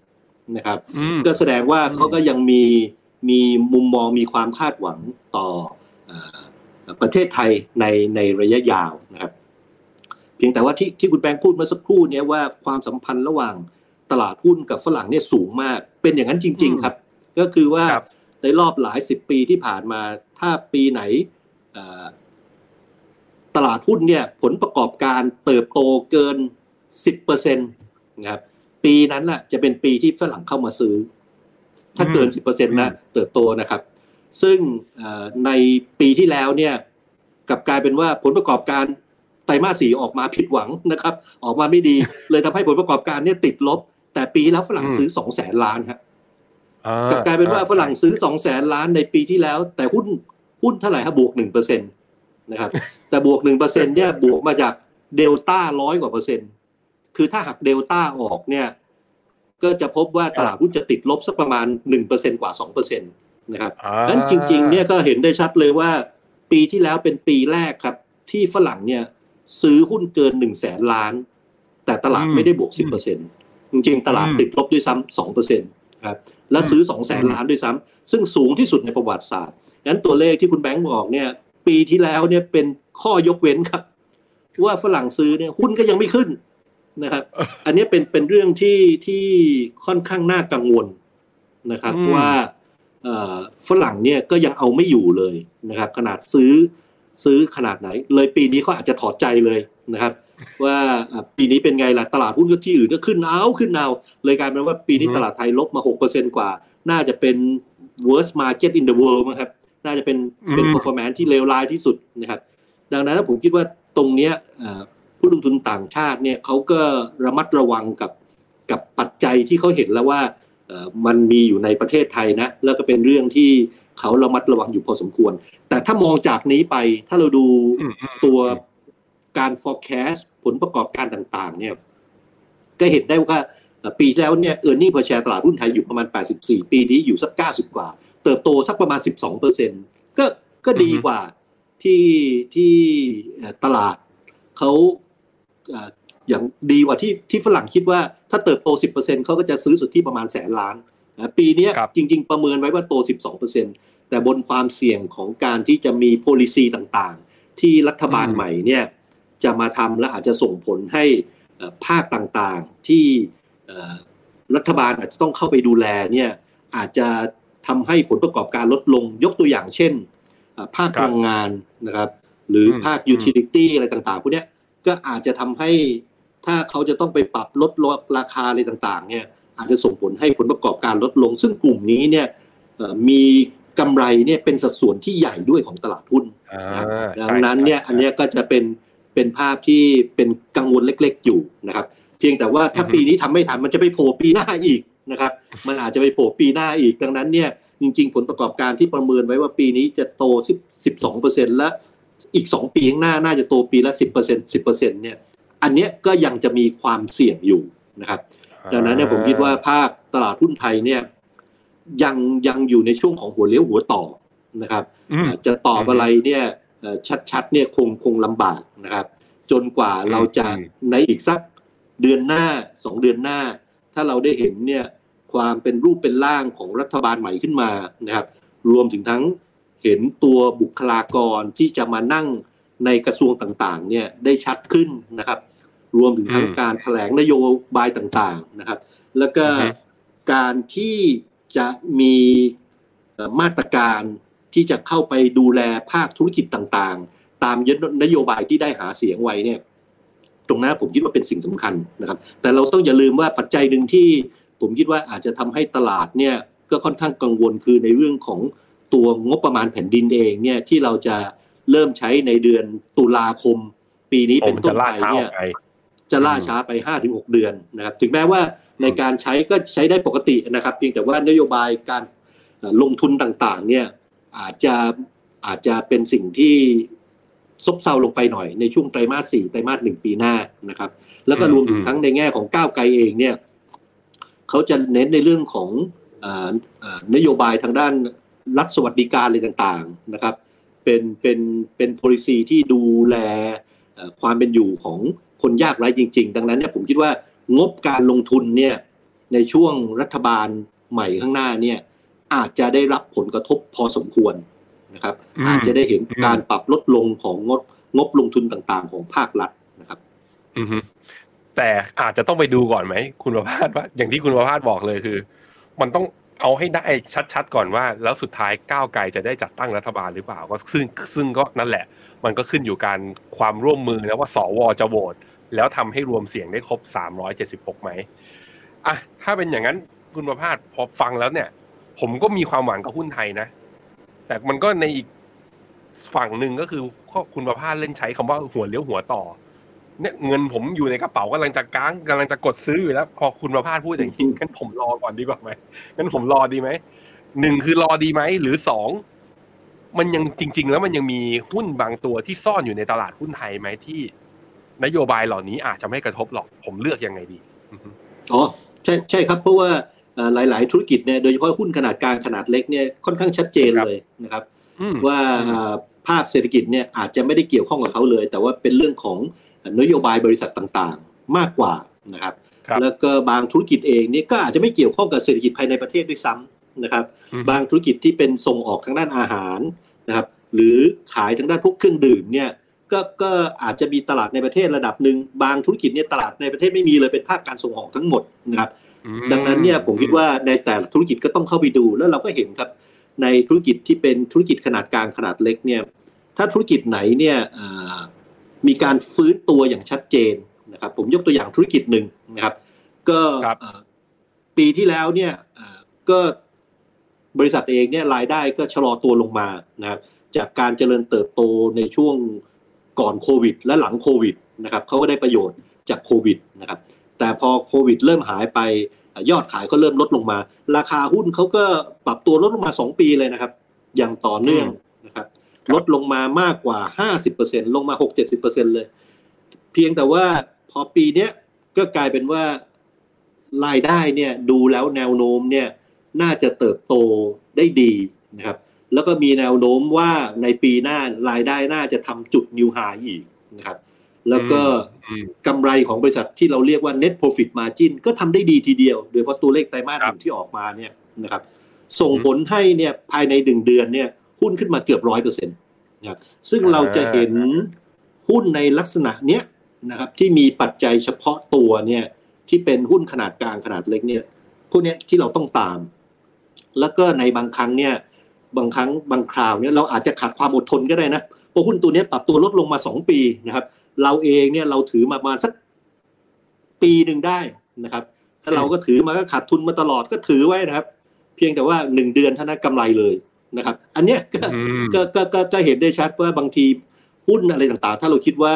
นะครับก็แสดงว่าเขาก็ยังมีมีมุมมองมีความคาดหวังต่อประเทศไทยในในระยะยาวนะครับเพียงแต่ว่าที่ที่คุณแบงค์พูดเมื่อสักครู่เนี่ยว่าความสัมพันธ์ระหว่างตลาดหุ้นกับฝรั่งเนี่ยสูงมากเป็นอย่างนั้นจริงๆครับก็คือว่าในรอบหลายสิบปีที่ผ่านมาถ้าปีไหนตลาดหุ้นเนี่ยผลประกอบการเติบโตเกิน สิบเปอร์เซ็นต์ นะครับปีนั้นน่ะจะเป็นปีที่ฝรั่งเข้ามาซื้อถ้าเกิน สิบเปอร์เซ็นต์ นะเติบโตนะครับซึ่งในปีที่แล้วเนี่ยกลับกลายเป็นว่าผลประกอบการไตรมาสสี่ออกมาผิดหวังนะครับออกมาไม่ดีเลยทำให้ผลประกอบการเนี่ยติดลบแต่ปีแล้วฝรั่งซื้อ สองแสน ล้านครับกลับกลายเป็นว่าฝรั่งซื้อ สองแสน ล้านในปีที่แล้วแต่หุ้นหุ้นเท่าไหร่ฮะบวก หนึ่งเปอร์เซ็นต์ นะครับแต่บวก หนึ่งเปอร์เซ็นต์ เนี่ยบวกมาจากเดลต้าร้อยกว่าเปอร์เซ็นต์คือถ้าหักเดลต้าออกเนี่ยก็จะพบว่าตลาดหุ้นจะติดลบสักประมาณ หนึ่งเปอร์เซ็นต์ กว่า สองเปอร์เซ็นต์ นะครับงั้นจริงๆเนี่ยก็เห็นได้ชัดเลยว่าปีที่แล้วเป็นปีแรกครับที่ฝรั่งเนี่ยซื้อหุ้นเกิน หนึ่งแสน ล้านแต่ตลาดไม่ได้บวก สิบเปอร์เซ็นต์ จริงๆตลาดติดลบด้วยซ้ำ สองเปอร์เซ็นต์ ครับและซื้อ สองแสน ล้านด้วยซ้ำซึ่งสูงที่สุดในประวัติศาสตร์งั้นตัวเลขที่คุณแบงค์บอกเนี่ยปีที่แล้วเนี่ยเป็นข้อยกเว้นครับว่าฝรั่งซื้อเนี่ยหุ้นก็ยังไม่ขึ้นนะครับอันนี้เป็นเป็นเรื่องที่ที่ค่อนข้างน่ากังวลนะครับว่าเอ่อฝรั่งเนี่ยก็ยังเอาไม่อยู่เลยนะครับขนาดซื้อซื้อขนาดไหนเลยปีนี้เขาอาจจะถอดใจเลยนะครับว่าปีนี้เป็นไงล่ะตลาดหุ้นก็ที่อื่นก็ขึ้นเอาขึ้นเอาเลยกลายเป็นว่าปีนี้ตลาดไทยลบมา หกเปอร์เซ็นต์ กว่าน่าจะเป็น worst market in the world นะครับน่าจะเป็นเป็น performance ที่เลวร้ายที่สุดนะครับดังนั้นผมคิดว่าตรงเนี้ยผู้ลงทุนต่างชาติเนี่ยเขาก็ระมัดระวังกับกับปัจจัยที่เขาเห็นแล้วว่ามันมีอยู่ในประเทศไทยนะแล้วก็เป็นเรื่องที่เขาระมัดระวังอยู่พอสมควรแต่ถ้ามองจากนี้ไปถ้าเราดูตัวการ forecast ผลประกอบการต่างๆเนี่ยก็เห็นได้ว่าปีแล้วเนี่ย earning per share ตลาดหุ้นไทยอยู่ประมาณแปดสิบสี่ปีนี้อยู่สักเก้าสิบกว่าเติบโตสักประมาณ สิบสองเปอร์เซ็นต์ ก็ก็ดีกว่าที่ที่ตลาดเขาอย่างดีกว่าที่ที่ฝรั่งคิดว่าถ้าเติบโต สิบเปอร์เซ็นต์ เขาก็จะซื้อสุทธิประมาณแสนล้านปีนี้จริงๆประเมินไว้ว่าโต สิบสองเปอร์เซ็นต์ แต่บนความเสี่ยงของการที่จะมี policy ต่างๆที่รัฐบาลใหม่เนี่ยจะมาทำและอาจจะส่งผลให้ภาคต่างๆที่รัฐบาลอาจจะต้องเข้าไปดูแลเนี่ยอาจจะทำให้ผลประกอบการลดลงยกตัวอย่างเช่นภาคพลังงานนะครับหรือภาค utility อะไรต่างๆพวกนี้ก็อาจจะทำให้ถ้าเขาจะต้องไปปรับลดราคาอะไรต่างๆเนี่ยอาจจะส่งผลให้ผลประกอบการลดลงซึ่งกลุ่มนี้เนี่ยมี กำไรเนี่ยเป็นสัดส่วนที่ใหญ่ด้วยของตลาดหุ้นดังนั้นเนี่ยอันนี้ก็จะเป็นเป็นภาพที่เป็นกังวลเล็กๆอยู่นะครับเพียงแต่ว่าถ้าปีนี้ทำไม่ทันมันจะไปโผล่ปีหน้าอีกนะครับมันอาจจะไปโผล่ปีหน้าอีกดังนั้นเนี่ยจริงๆผลประกอบการที่ประเมินไว้ว่าปีนี้จะโต สิบสองเปอร์เซ็นต์ และอีกสองปีข้างหน้าน่าจะโตปีละ สิบเปอร์เซ็นต์ สิบเปอร์เซ็นต์ เนี่ยอันเนี้ยก็ยังจะมีความเสี่ยงอยู่นะครับดังนั้นเนี่ยผมคิดว่าภาคตลาดหุ้นไทยเนี่ยยังยังอยู่ในช่วงของหัวเลี้ยวหัวต่อนะครับจะตอบอะไรเนี่ยชัดๆเนี่ยคงคงลำบากนะครับจนกว่าเราจะในอีกสักเดือนหน้าสองเดือนหน้าถ้าเราได้เห็นเนี่ยความเป็นรูปเป็นร่างของรัฐบาลใหม่ขึ้นมานะครับรวมถึงทั้งเห็นตัวบุคลากรที่จะมานั่งในกระทรวงต่างๆเนี่ยได้ชัดขึ้นนะครับรวมถึงทั้งการแถลงนโยบายต่างๆนะครับแล้วก็การที่จะมีมาตรการที่จะเข้าไปดูแลภาคธุรกิจต่างๆตามนโยบายที่ได้หาเสียงไว้เนี่ยตรงนั้นผมคิดว่าเป็นสิ่งสำคัญนะครับแต่เราต้องอย่าลืมว่าปัจจัยหนึ่งที่ผมคิดว่าอาจจะทำให้ตลาดเนี่ยก็ค่อนข้างกังวลคือในเรื่องของตัวงบประมาณแผ่นดินเองเนี่ยที่เราจะเริ่มใช้ในเดือนตุลาคมปีนี้เป็นต้นไปเนี่ยจะล่าช้าไป ห้าถึงหก เดือนนะครับถึงแม้ว่าในการใช้ก็ใช้ได้ปกตินะครับเพียงแต่ว่านโยบายการลงทุนต่างๆเนี่ยอาจจะอาจจะเป็นสิ่งที่ซบเซาลงไปหน่อยในช่วงไตรมาสสี่ไตรมาสหนึ่งปีหน้านะครับแล้วก็รวมถึงทั้งในแง่ของก้าวไกลเองเนี่ยเขาจะเน้นในเรื่องของนโยบายทางด้านรัฐสวัสดิการอะไรต่างๆนะครับเป็นเป็นเป็น policy ที่ดูแลความเป็นอยู่ของคนยากไร้จริงๆดังนั้นเนี่ยผมคิดว่างบการลงทุนเนี่ยในช่วงรัฐบาลใหม่ข้างหน้าเนี่ยอาจจะได้รับผลกระทบพอสมควรนะครับอาจจะได้เห็นการปรับลดลงของงบงบลงทุนต่างๆของภาครัฐนะครับแต่อาจจะต้องไปดูก่อนไหมคุณประภาสว่าอย่างที่คุณประภาสบอกเลยคือมันต้องเอาให้ได้ชัดๆก่อนว่าแล้วสุดท้ายก้าวไกลจะได้จัดตั้งรัฐบาลหรือเปล่าก็ซึ่งซึ่งก็นั่นแหละมันก็ขึ้นอยู่การความร่วมมือนะว่าสวจะโหวตแล้วทำให้รวมเสียงได้ครบสามร้อยเจ็ดสิบหกไหมอ่ะถ้าเป็นอย่างนั้นคุณประภาสพอฟังแล้วเนี่ยผมก็มีความหวังกับหุ้นไทยนะแต่มันก็ในอีกฝั่งหนึ่งก็คือคุณประภาสเล่นใช้คำว่าหัวเลี้ยวหัวต่อเนี่ยเงินผมอยู่ในกระเป๋ากำลังจะก้างกำลังจะกดซื้ออยู่แล้วพอคุณประภาสพูดอย่างนี้งั้นผมรอก่อนดีกว่าไหมงั้นผมรอดีไหมหนึ่งคือรอดีไหมหรือสองมันยังจริงๆแล้วมันยังมีหุ้นบางตัวที่ซ่อนอยู่ในตลาดหุ้นไทยไหมที่นโยบายเหล่านี้อาจจะไม่กระทบหรอกผมเลือกยังไงดีอ๋อใช่ใช่ครับเพราะว่าหลายๆธุรกิจเนี่ยโดยเฉพาะหุ้นขนาดกลางขนาดเล็กเนี่ยค่อนข้างชัดเจนเลยนะครับว่าภาพเศรษฐกิจเนี่ยอาจจะไม่ได้เกี่ยวข้องกับเขาเลยแต่ว่าเป็นเรื่องของนโยบายบริษัทต่างๆมากกว่านะครับแล้วก็บางธุรกิจเองเนี่ยก็อาจจะไม่เกี่ยวข้องกับเศรษฐกิจภายในประเทศด้วยซ้ำนะครับบางธุรกิจที่เป็นส่งออกทางด้านอาหารนะครับหรือขายทางด้านพวกเครื่องดื่มเนี่ยก็ก็อาจจะมีตลาดในประเทศระดับหนึ่งบางธุรกิจเนี่ยตลาดในประเทศไม่มีเลยเป็นภาคการส่งออกทั้งหมดนะครับดังนั้นเนี่ยผมคิดว่าในแต่ละธุรกิจก็ต้องเข้าไปดูแล้วเราก็เห็นครับในธุรกิจที่เป็นธุรกิจขนาดกลางขนาดเล็กเนี่ยถ้าธุรกิจไหนเนี่ยมีการฟื้นตัวอย่างชัดเจนนะครับผมยกตัวอย่างธุรกิจหนึ่งนะครับก็ปีที่แล้วเนี่ยก็บริษัทเองเนี่ยรายได้ก็ชะลอตัวลงมานะครับจากการเจริญเติบโตในช่วงก่อนโควิดและหลังโควิดนะครับเขาก็ได้ประโยชน์จากโควิดนะครับแต่พอโควิดเริ่มหายไปยอดขายก็เริ่มลดลงมาราคาหุ้นเขาก็ปรับตัวลดลงมาสองปีเลยนะครับอย่างต่อเนื่องนะครับลดลงมามากกว่า ห้าสิบเปอร์เซ็นต์ ลงมา หกสิบถึงเจ็ดสิบเปอร์เซ็นต์ เลยเพียงแต่ว่าพอปีเนี้ยก็กลายเป็นว่ารายได้เนี่ยดูแล้วแนวโน้มเนี่ยน่าจะเติบโตได้ดีนะครับแล้วก็มีแนวโน้มว่าในปีหน้ารายได้น่าจะทำจุดนิวไฮอีกนะครับแล้วก็กำไรของบริษัทที่เราเรียกว่า net profit margin ก็ทำได้ดีทีเดียวโดยเฉพาะตัวเลขไตรมาสหนึ่งที่ออกมาเนี่ยนะครับส่งผลให้เนี่ยภายในหนึ่งเดือนเนี่ยหุ้นขึ้นมาเกือบ ร้อยเปอร์เซ็นต์ นะครับซึ่งเราจะเห็นหุ้นในลักษณะเนี้ยนะครับที่มีปัจจัยเฉพาะตัวเนี่ยที่เป็นหุ้นขนาดกลางขนาดเล็กเนี่ยพวกเนี้ยที่เราต้องตามแล้วก็ในบางครั้งเนี่ยบางครั้งบางคราวเนี่ยเราอาจจะขาดความอดทนก็ได้นะเพราะหุ้นตัวนี้ปรับตัวลดลงมาสองปีนะครับเราเองเนี่ยเราถือมาประมาณสักปีนึงได้นะครับถ้าเราก็ถือมาก็ขาดทุนมาตลอดก็ถือไว้นะครับเพียงแต่ว่าหนึ่งเดือนเท่านั้นกำไรเลย นะครับอันเนี้ยก็ก็ก็ก็เห็นได้ชัดว่าบางทีหุ้นอะไรต่างๆถ้าเราคิดว่า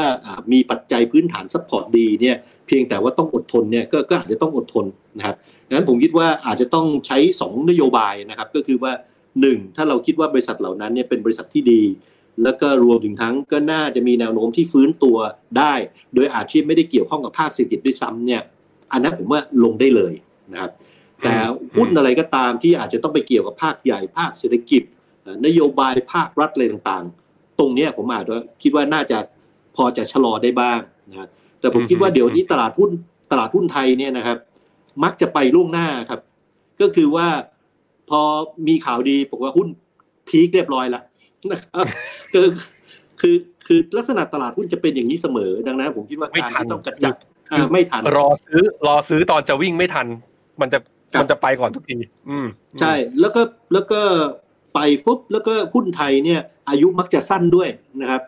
มีปัจจัยพื้นฐานซัพพอร์ตดีเนี่ยเพียงแต่ว่าต้องอดทนเนี่ยก็อาจจะต้องอดทนนะครับดังนั้นผมคิดว่าอาจจะต้องใช้สองนโยบายนะครับก็คือว่าหนึ่งถ้าเราคิดว่าบริษัทเหล่านั้นเนี่ยเป็นบริษัทที่ดีแล้วก็รวมถึงทั้งก็น่าจะมีแนวโน้มที่ฟื้นตัวได้โดยอาชีพไม่ได้เกี่ยวข้องกับภาคเศรษฐกิจด้วยซ้ำเนี่ยอันนั้นผมว่าลงได้เลยนะครับแต่หุ้นอะไรก็ตามที่อาจจะต้องไปเกี่ยวกับภาคใหญ่ภาคเศรษฐกิจนโยบายภาครัฐอะไรต่างๆตรงนี้ผมอาจจะคิดว่าน่าจะพอจะชะลอได้บ้างนะแต่ผมคิดว่าเดี๋ยวนี้ตลาดหุ้นตลาดหุ้นไทยเนี่ยนะครับมักจะไปล่วงหน้าครับก็คือว่าพอมีข่าวดีบอกว่าหุ้นพีคเรียบร้อยแล้วนะครับคือคือคือลักษณะตลาดหุ้นจะเป็นอย่างนี้เสมอดังนั้นผมคิดว่าการที่ต้องกระจัดไม่ทันรอซื้อรอซื้อตอนจะวิ่งไม่ทันมันจะมันจะไปก่อนทุกทีอืมใช่แล้วก็แล้วก็ไปฟุบแล้วก็หุ้นไทยเนี่ยอายุมักจะสั้นด้วยนะครับ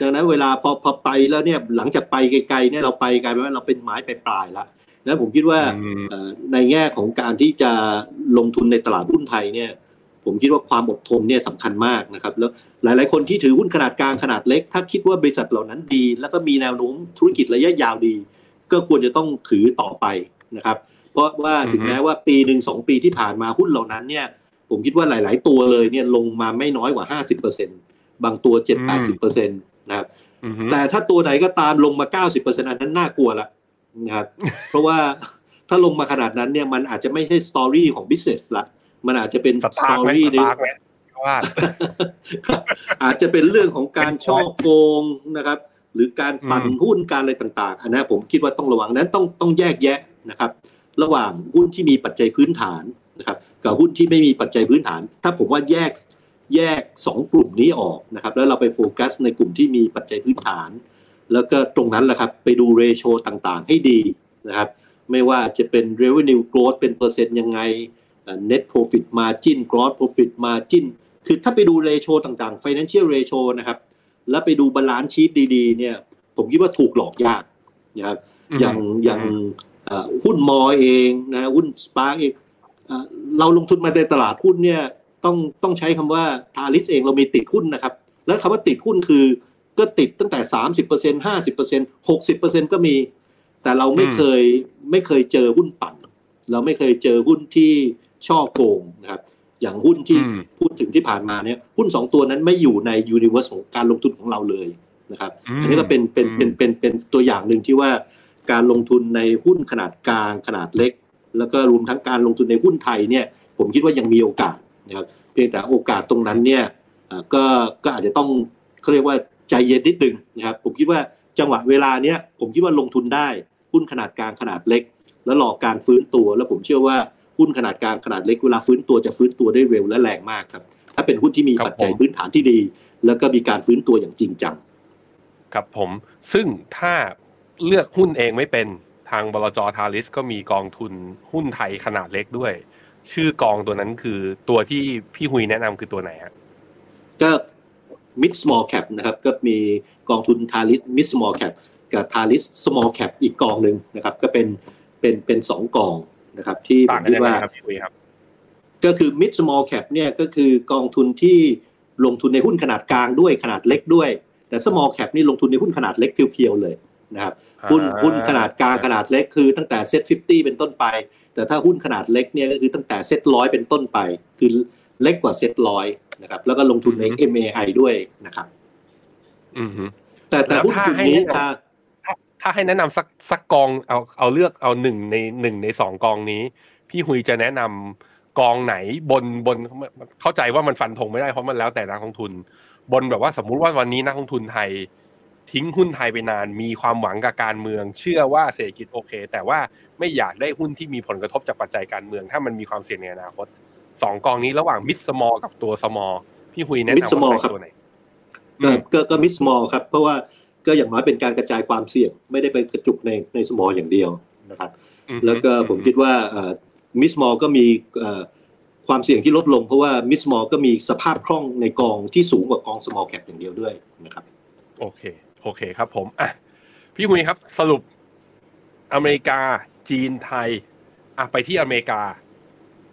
ดังนั้นเวลาพอพอไปแล้วเนี่ยหลังจากไปไกลๆเนี่ยเราไปไกลไปว่าเราเป็นไม้ไปปลายแล้วแล้วผมคิดว่าในแง่ของการที่จะลงทุนในตลาดหุ้นไทยเนี่ยผมคิดว่าความอดทนเนี่ยสำคัญมากนะครับแล้วหลายๆคนที่ถือหุ้นขนาดกลางขนาดเล็กถ้าคิดว่าบริษัทเหล่านั้นดีแล้วก็มีแนวโน้มธุรกิจระยะยาวดีก็ควรจะต้องถือต่อไปนะครับเพราะว่าถึงแม้ว่าปีหนึ่งสองปีที่ผ่านมาหุ้นเหล่านั้นเนี่ยผมคิดว่าหลายๆตัวเลยเนี่ยลงมาไม่น้อยกว่า ห้าสิบเปอร์เซ็นต์ บางตัว เจ็ดสิบถึงแปดสิบเปอร์เซ็นต์ นะครับแต่ถ้าตัวไหนก็ตามลงมา เก้าสิบเปอร์เซ็นต์ อันนั้นน่ากลัวละนะครับเพราะว่าถ้าลงมาขนาดนั้นเนี่ยมันอาจจะไม่ใช่สตอรี่ของบิสเนสละมันอาจจะเป็นสตอรี่ในอาจจะเป็นเรื่องของการช่อโกงนะครับหรือการปั่นหุ้นการอะไรต่างๆอันนั้นผมคิดว่าต้องระวังนั้นต้องต้องแยกแยะนะครับระหว่างหุ้นที่มีปัจจัยพื้นฐานนะครับกับหุ้นที่ไม่มีปัจจัยพื้นฐานถ้าผมว่าแยกแยกสองกลุ่มนี้ออกนะครับแล้วเราไปโฟกัสในกลุ่มที่มีปัจจัยพื้นฐานแล้วก็ตรงนั้นแหละครับไปดูเรโชต่างๆให้ดีนะครับไม่ว่าจะเป็น revenue growth เป็นเปอร์เซ็นต์ยังไง net profit margin gross profit margin คือถ้าไปดูเรโชต่างๆ financial ratio นะครับแล้วไปดูบาลานซ์ชีทดีๆเนี่ยผมคิดว่าถูกหลอกยากนะครับอย่างอย่างหุ้นมอเองนะหุ้นสปาร์เองเราลงทุนมาในตลาดหุ้นเนี่ยต้องต้องใช้คำว่า Thalis เองเรามีติดหุ้นนะครับแล้วคำว่าติดหุ้นคือก็ติดตั้งแต่ สามสิบเปอร์เซ็นต์ ห้าสิบเปอร์เซ็นต์ หกสิบเปอร์เซ็นต์ ก็มีแต่เราไม่เคยไม่เคยเจอหุ้นปั่นเราไม่เคยเจอหุ้นที่ช่อโกงนะครับอย่างหุ้นที่พูดถึงที่ผ่านมาเนี่ยหุ้นสองตัวนั้นไม่อยู่ในยูนิเวอร์สของการลงทุนของเราเลยนะครับอันนี้ก็เป็นเป็นเป็นเป็นเป็นตัวอย่างนึงที่ว่าการลงทุนในหุ้นขนาดกลางขนาดเล็กแล้วก็รวมทั้งการลงทุนในหุ้นไทยเนี่ยผมคิดว่ายังมีโอกาสนะครับเพียงแต่โอกาสตรงนั้นเนี่ยก็ก็อาจจะต้องเขาเรียกว่าใจเย็นนิดนึงนะครับผมคิดว่าจังหวะเวลาเนี้ยผมคิดว่าลงทุนได้หุ้นขนาดกลางขนาดเล็กแล้วรอการฟื้นตัวแล้วผมเชื่อว่าหุ้นขนาดกลางขนาดเล็กเวลาฟื้นตัวจะฟื้นตัวได้เร็วและแรงมากครับถ้าเป็นหุ้นที่มีปัจจัยพื้นฐานที่ดีแล้วก็มีการฟื้นตัวอย่างจริงจังครับผมซึ่งถ้าเลือกหุ้นเองไม่เป็นทางบลจ. Thalis ก็มีกองทุนหุ้นไทยขนาดเล็กด้วยชื่อกองตัวนั้นคือตัวที่พี่หุยแนะนำคือตัวไหนฮะก็Mid Small Cap นะครับก็มีกองทุน Thalis Mid Small Cap กับ Thalis Small Cap อีกกองนึงนะครับก็เป็นเป็นเป็นสองกองนะครับที่ผมคิดว่าก็คือ Mid Small Cap เนี่ยก็คือกองทุนที่ลงทุนในหุ้นขนาดกลางด้วยขนาดเล็กด้วยแต่ Small Cap นี่ลงทุนในหุ้นขนาดเล็กเพียวๆเลยนะครับหุ้นหุ้นขนาดกลางขนาดเล็กคือตั้งแต่ Set ห้าสิบเป็นต้นไปแต่ถ้าหุ้นขนาดเล็กเนี่ยก็คือตั้งแต่ Set หนึ่งร้อยเป็นต้นไปคือเล็กกว่า Set หนึ่งร้อยนะครับแล้วก็ลงทุนใน เอ็ม เอ ไอ ด้วยนะครับอือฮึแต่แต่หุ้นกลุ่มนี้ถ้าถ้าให้แนะนำสักสักกองเอาเอาเลือกเอาหนึ่งในหนึ่งในสองกองนี้พี่หุยจะแนะนำกองไหนบนบนเข้าใจว่ามันฟันธงไม่ได้เพราะมันแล้วแต่นักลงทุนบนแบบว่าสมมุติว่าวันนี้นักลงทุนไทยทิ้งหุ้นไทยไปนานมีความหวังกับการเมืองเชื่อว่าเศรษฐกิจโอเคแต่ว่าไม่อยากได้หุ้นที่มีผลกระทบจากปัจจัยการเมืองถ้ามันมีความเสี่ยงในอนาคตสองกองนี้ระหว่างมิดสมอลกับตัวสมอลพี่หุยแนะนำว่าตัวไหนก็ก็มิดสมอลครับเพราะว่าก็อย่างน้อยเป็นการกระจายความเสี่ยงไม่ได้ไปกระจุกในในสมอลอย่างเดียวนะครับแล้วก็ผมคิดว่ามิดสมอลก็มีความเสี่ยงที่ลดลงเพราะว่ามิดสมอลก็มีสภาพคล่องในกองที่สูงกว่ากองสมอลแคปอย่างเดียวด้วยนะครับโอเคโอเคครับผมอ่ะพี่หุยครับสรุปอเมริกาจีนไทยอ่ะไปที่อเมริกา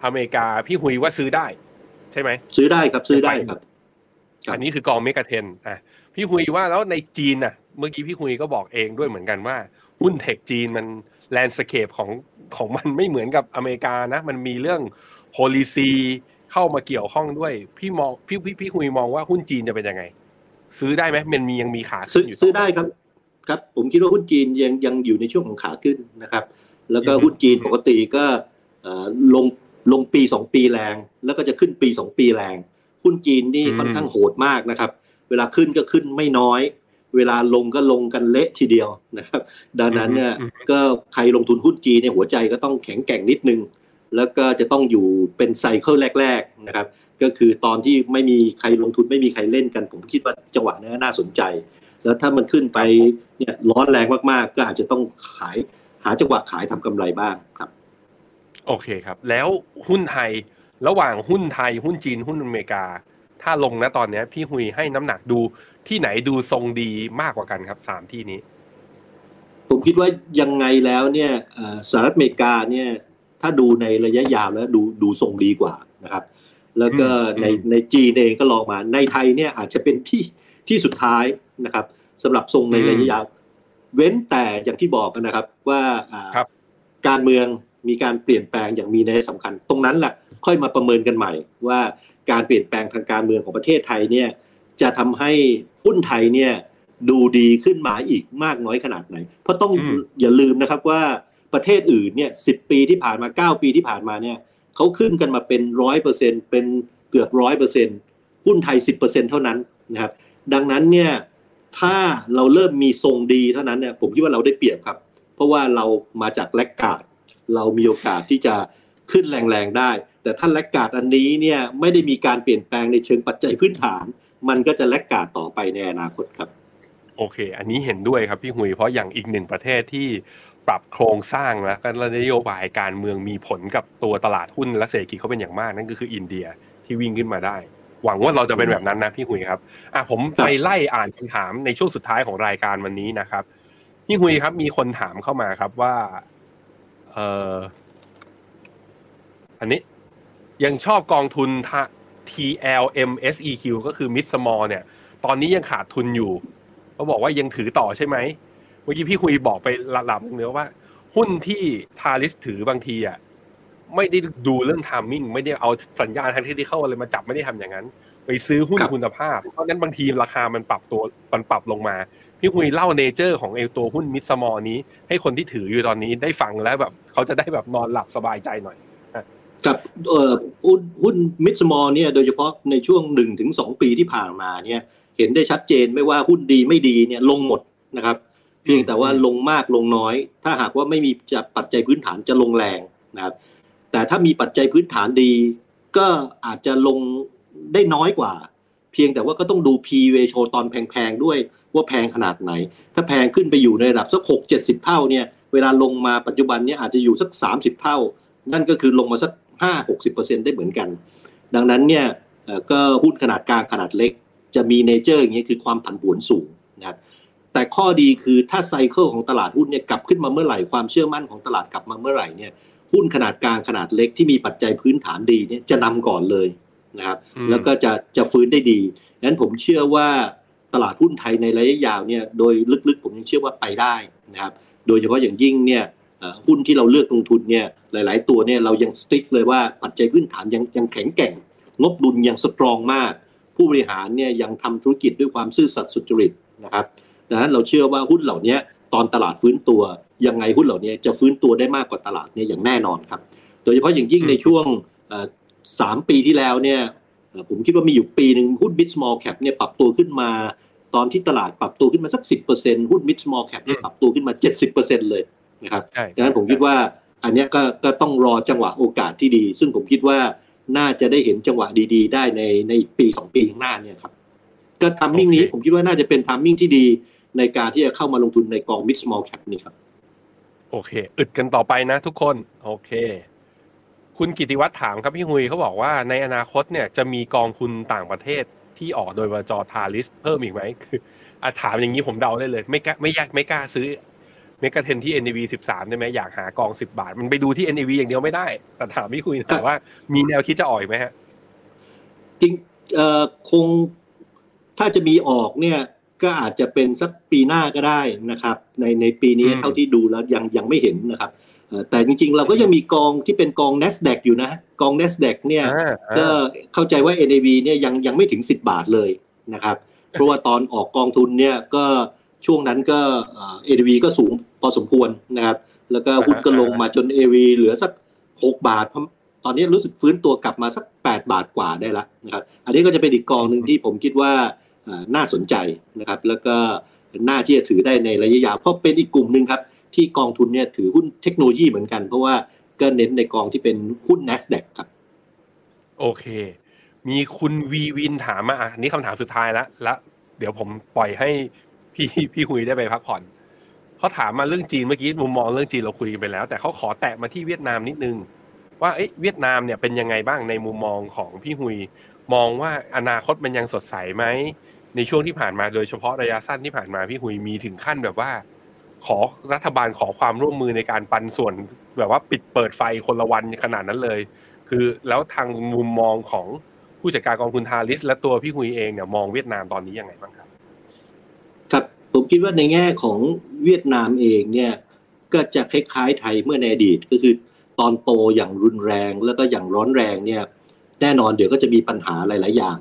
อเมริกาพี่หุยว่าซื้อได้ ใช่ไหมซื้อได้ครับซื้อได้ครับอันนี้คือกองเมกะเทรนด์อ่ะพี่คุยว่าแล้วในจีนน่ะเมื่อกี้พี่คุยก็บอกเองด้วยเหมือนกันว่าหุ้นเทคจีนมันแลนด์สเคปของของมันไม่เหมือนกับอเมริกานะมันมีเรื่อง policy เข้ามาเกี่ยวข้องด้วยพี่มองพี่พี่พี่คุยมองว่าหุ้นจีนจะเป็นยังไงซื้อได้ไหมมันมียังมีขาขึ้นอยู่ซื้อได้ครับครับผมคิดว่าหุ้นจีนยังยังอยู่ในช่วงของขาขึ้นนะครับแล้วก็หุ้นจีนปกติก็ลงลงปีสองปีแรงแล้วก็จะขึ้นปีสองปีแรงหุ้นจีนนี่ค่อนข้างโหดมากนะครับเวลาขึ้นก็ขึ้นไม่น้อยเวลาลงก็ลงกันเละทีเดียวนะครับดังนั้นเนี่ยก็ใครลงทุนหุ้นจีนในหัวใจก็ต้องแข็งแกร่งนิดนึงแล้วก็จะต้องอยู่เป็นไซเคิลแรกๆนะครับก็คือตอนที่ไม่มีใครลงทุนไม่มีใครเล่นกันผมคิดว่าจังหวะนี้น่าสนใจแล้วถ้ามันขึ้นไปเนี่ยร้อนแรงมากๆก็อาจจะต้องขายหาจังหวะขายทำกำไรบ้างครับโอเคครับแล้วหุ้นไทยระหว่างหุ้นไทยหุ้นจีนหุ้นอเมริกาถ้าลงนะตอนนี้พี่หุยให้น้ำหนักดูที่ไหนดูทรงดีมากกว่ากันครับสามที่นี้ผมคิดว่ายังไงแล้วเนี่ยสหรัฐอเมริกาเนี่ยถ้าดูในระยะยาวแล้วดูดูทรงดีกว่านะครับแล้วก็ในในจีนเองก็ลองมาในไทยเนี่ยอาจจะเป็นที่ที่สุดท้ายนะครับสำหรับทรงในระยะยาวเว้นแต่อย่างที่บอกนะครับว่าการเมืองมีการเปลี่ยนแปลงอย่างมีนัยสำคัญตรงนั้นแหละค่อยมาประเมินกันใหม่ว่าการเปลี่ยนแปลงทางการเมืองของประเทศไทยเนี่ยจะทำให้หุ้นไทยเนี่ยดูดีขึ้นมาอีกมากน้อยขนาดไหนเพราะต้องอย่าลืมนะครับว่าประเทศอื่นเนี่ยสิบปีที่ผ่านมาเก้าปีที่ผ่านมาเนี่ยเขาขึ้นกันมาเป็น ร้อยเปอร์เซ็นต์ เป็นเกือบ ร้อยเปอร์เซ็นต์ หุ้นไทย สิบเปอร์เซ็นต์ เท่านั้นนะครับดังนั้นเนี่ยถ้าเราเริ่มมีทรงดีเท่านั้นเนี่ยผมคิดว่าเราได้เปรียบครับเพราะว่าเรามาจากแลกการ์ดเรามีโอกาสที่จะขึ้นแรงๆได้แต่ถ้าแลกการ์ดอันนี้เนี่ยไม่ได้มีการเปลี่ยนแปลงในเชิงปัจจัยพื้นฐานมันก็จะแลกการ์ดต่อไปในอนาคตครับโอเคอันนี้เห็นด้วยครับพี่หุยเพราะอย่างอีกหนึ่งประเทศที่ปรับโครงสร้างและการนโยบายการเมืองมีผลกับตัวตลาดหุ้นและเศรษฐกิจเขาเป็นอย่างมากนั่นก็คืออินเดียที่วิ่งขึ้นมาได้หวังว่าเราจะเป็นแบบนั้นนะพี่หุยครับอ่ะผมไปไล่อ่านคำถามในช่วงสุดท้ายของรายการวันนี้นะครับพี่หุยครับมีคนถามเข้ามาครับว่าเอ่ออันนี้ยังชอบกองทุน ที แอล เอ็ม เอส อี คิว ก็คือ Mid Small เนี่ยตอนนี้ยังขาดทุนอยู่เขาบอกว่ายังถือต่อใช่ไหมเมื่อกี้พี่คุยบอกไประดับนึงแล้วว่าหุ้นที่Thalisถือบางทีอ่ะไม่ได้ดูเรื่องไทมิ่งไม่ได้เอาสัญญาณทางเทคนิคอะไรมาจับไม่ได้ทำอย่างนั้นไปซื้อหุ้นคุณภาพเพราะงั้นบางทีราคามันปรับตัวมันปรับลงมาพี่คุยเล่าเนเจอร์ของไอ้ตัวหุ้นมิดสมอลนี้ให้คนที่ถืออยู่ตอนนี้ได้ฟังแล้วแบบเขาจะได้แบบนอนหลับสบายใจหน่อยกับเอ่อหุ้นมิดสมอลเนี่ยโดยเฉพาะในช่วง หนึ่งถึงสอง ปีที่ผ่านมาเนี่ยเห็นได้ชัดเจนไม่ว่าหุ้นดีไม่ดีเนี่ยลงหมดนะครับเพียงแต่ว่าลงมากลงน้อยถ้าหากว่าไม่มีปัจจัยพื้นฐานจะลงแรงนะครับแต่ถ้ามีปัจจัยพื้นฐานดีก็อาจจะลงได้น้อยกว่าเพียงแต่ว่าก็ต้องดู P/E ratio ตอนแพงๆด้วยว่าแพงขนาดไหนถ้าแพงขึ้นไปอยู่ในระดับสัก หกถึงเจ็ดสิบ เท่าเนี่ยเวลาลงมาปัจจุบันเนี่ยอาจจะอยู่สักสามสิบเท่านั่นก็คือลงมาสัก ห้าถึงหกสิบเปอร์เซ็นต์ ได้เหมือนกันดังนั้นเนี่ยก็หุ้นขนาดกลางขนาดเล็กจะมีเนเจอร์อย่างเงี้ยคือความผันผวนสูงนะครับแต่ข้อดีคือถ้าไซเคิลของตลาดหุ้นเนี่ยกลับขึ้นมาเมื่อไหร่ความเชื่อมั่นของตลาดกลับมาเมื่อไหร่เนี่ยหุ้นขนาดกลางขนาดเล็กที่มีปัจจัยพื้นฐานดีเนี่ยจะนำก่อนเลยนะครับแล้วก็จะจะฟื้นได้ดีงั้นผมเชื่อว่าตลาดหุ้นไทยในระยะยาวเนี่ยโดยลึกๆผมยังเชื่อว่าไปได้นะครับโดยเฉพาะอย่างยิ่งเนี่ยหุ้นที่เราเลือกลงทุนเนี่ยหลายๆตัวเนี่ยเรายังสติ๊กเลยว่าปัจจัยพื้นฐานยังยังแข็งแกร่งงบดุลยังสตรองมากผู้บริหารเนี่ยยังทำธุรกิจด้วยความซื่อสัตย์สุจริตนะครับดังนั้นเราเชื่อว่าหุ้นเหล่านี้ตอนตลาดฟื้นตัวยังไงหุ้นเหล่านี้จะฟื้นตัวได้มากกว่าตลาดเนี่ยอย่างแน่นอนครับโดยเฉพาะอย่างยิ่งในช่วงสามปีที่แล้วเนี่ยผมคิดว่ามีอยู่ปีหนึ่งหุ้น Mid Small Cap เนี่ยปรับตัวขึ้นมาตอนที่ตลาดปรับตัวขึ้นมาสัก สิบเปอร์เซ็นต์ หุ้น Mid Small Cap เนี่ยปรับตัวขึ้นมา เจ็ดสิบเปอร์เซ็นต์ เลยนะครับดังนั้นผมคิดว่าอันนี้ก็ก็ต้องรอจังหวะโอกาสที่ดีซึ่งผมคิดว่าน่าจะได้เห็นจังหวะดีๆได้ในในอีกปีสองปีข้างหน้าเนี่ยครับก็ไทมิ่งนี้ผมคิดว่าน่าจะเป็นไทมิ่งที่ดีในการที่จะเข้ามาลงทุนในกอง Mid Small Cap นี่ครับโอเคอึดกันต่อไปนะทุกคนโอเคคุณกิติวัฒน์ถามครับพี่หุยเขาบอกว่าในอนาคตเนี่ยจะมีกองทุนต่างประเทศที่ออกโดยบจ. Thalis เพิ่มอีกไหมคืออ่ะถามอย่างนี้ผมเดาได้เลยไม่ไม่อยากไม่กล้าซื้อเมกะเทรนที่ เอ็น อี วี สิบสามได้ไหมอยากหากอง สิบบาทมันไปดูที่ เอ็น อี วี อย่างเดียวไม่ได้แต่ถามพี่คุยหน่อยว่ามีแนวคิดจะออกไหมฮะ จริงเอ่อคงถ้าจะมีออกเนี่ยก็อาจจะเป็นสักปีหน้าก็ได้นะครับในในปีนี้เท่าที่ดูแล้วยังยังไม่เห็นนะครับแต่จริงๆเราก็ยังมีกองที่เป็นกอง Nasdaq อยู่นะกอง Nasdaq เนี่ยก็เข้าใจว่า เอ็น เอ วี เนี่ยยังยังไม่ถึงสิบบาทเลยนะครับเพราะว่าตอนออกกองทุนเนี่ยก็ช่วงนั้นก็ เอ็น เอ วี ก็สูงพอสมควรนะครับแล้วก็หุ้นก็ลงมาจน เอ็น เอ วี เหลือสักหกบาทตอนนี้รู้สึกฟื้นตัวกลับมาสักแปดบาทกว่าได้ละนะครับอันนี้ก็จะเป็นอีกกองนึงที่ผมคิดว่าน่าสนใจนะครับแล้วก็น่าที่จะถือได้ในระยะยาวเพราะเป็นอีกกลุ่มนึงครับที่กองทุนเนี่ยถือหุ้นเทคโนโลยีเหมือนกันเพราะว่าก็เน้นในกองที่เป็นหุ้น Nasdaq ครับโอเคมีคุณวีวินถามมาอ่ะนี่คำถามสุดท้ายแล้วแล้วเดี๋ยวผมปล่อยให้พี่พี่หุยได้ไปพักผ่อนเขาถามมาเรื่องจีนเมื่อกี้มุมมองเรื่องจีนเราคุยกันไปแล้วแต่เขาขอแตะมาที่เวียดนามนิดนึงว่าเอ๊ะเวียดนามเนี่ยเป็นยังไงบ้างในมุมมองของพี่หุยมองว่าอนาคตมันยังสดใสไหมในช่วงที่ผ่านมาโดยเฉพาะระยะสั้นที่ผ่านมาพี่หุยมีถึงขั้นแบบว่าขอรัฐบาลขอความร่วมมือในการปันส่วนแบบว่าปิดเปิดไฟคนละวันขนาดนั้นเลยคือแล้วทางมุมมองของผู้จัดการกองทุน Thalis และตัวพี่หุยเองเนี่ยมองเวียดนามตอนนี้ยังไงบ้างครับครับผมคิดว่าในแง่ของเวียดนามเองเนี่ยก็จะคล้ายๆไทยเมื่อในอดีตก็คือตอนโตอย่างรุนแรงแล้วก็อย่างร้อนแรงเนี่ยแน่นอนเดี๋ยวก็จะมีปัญหาหลายๆอย่าง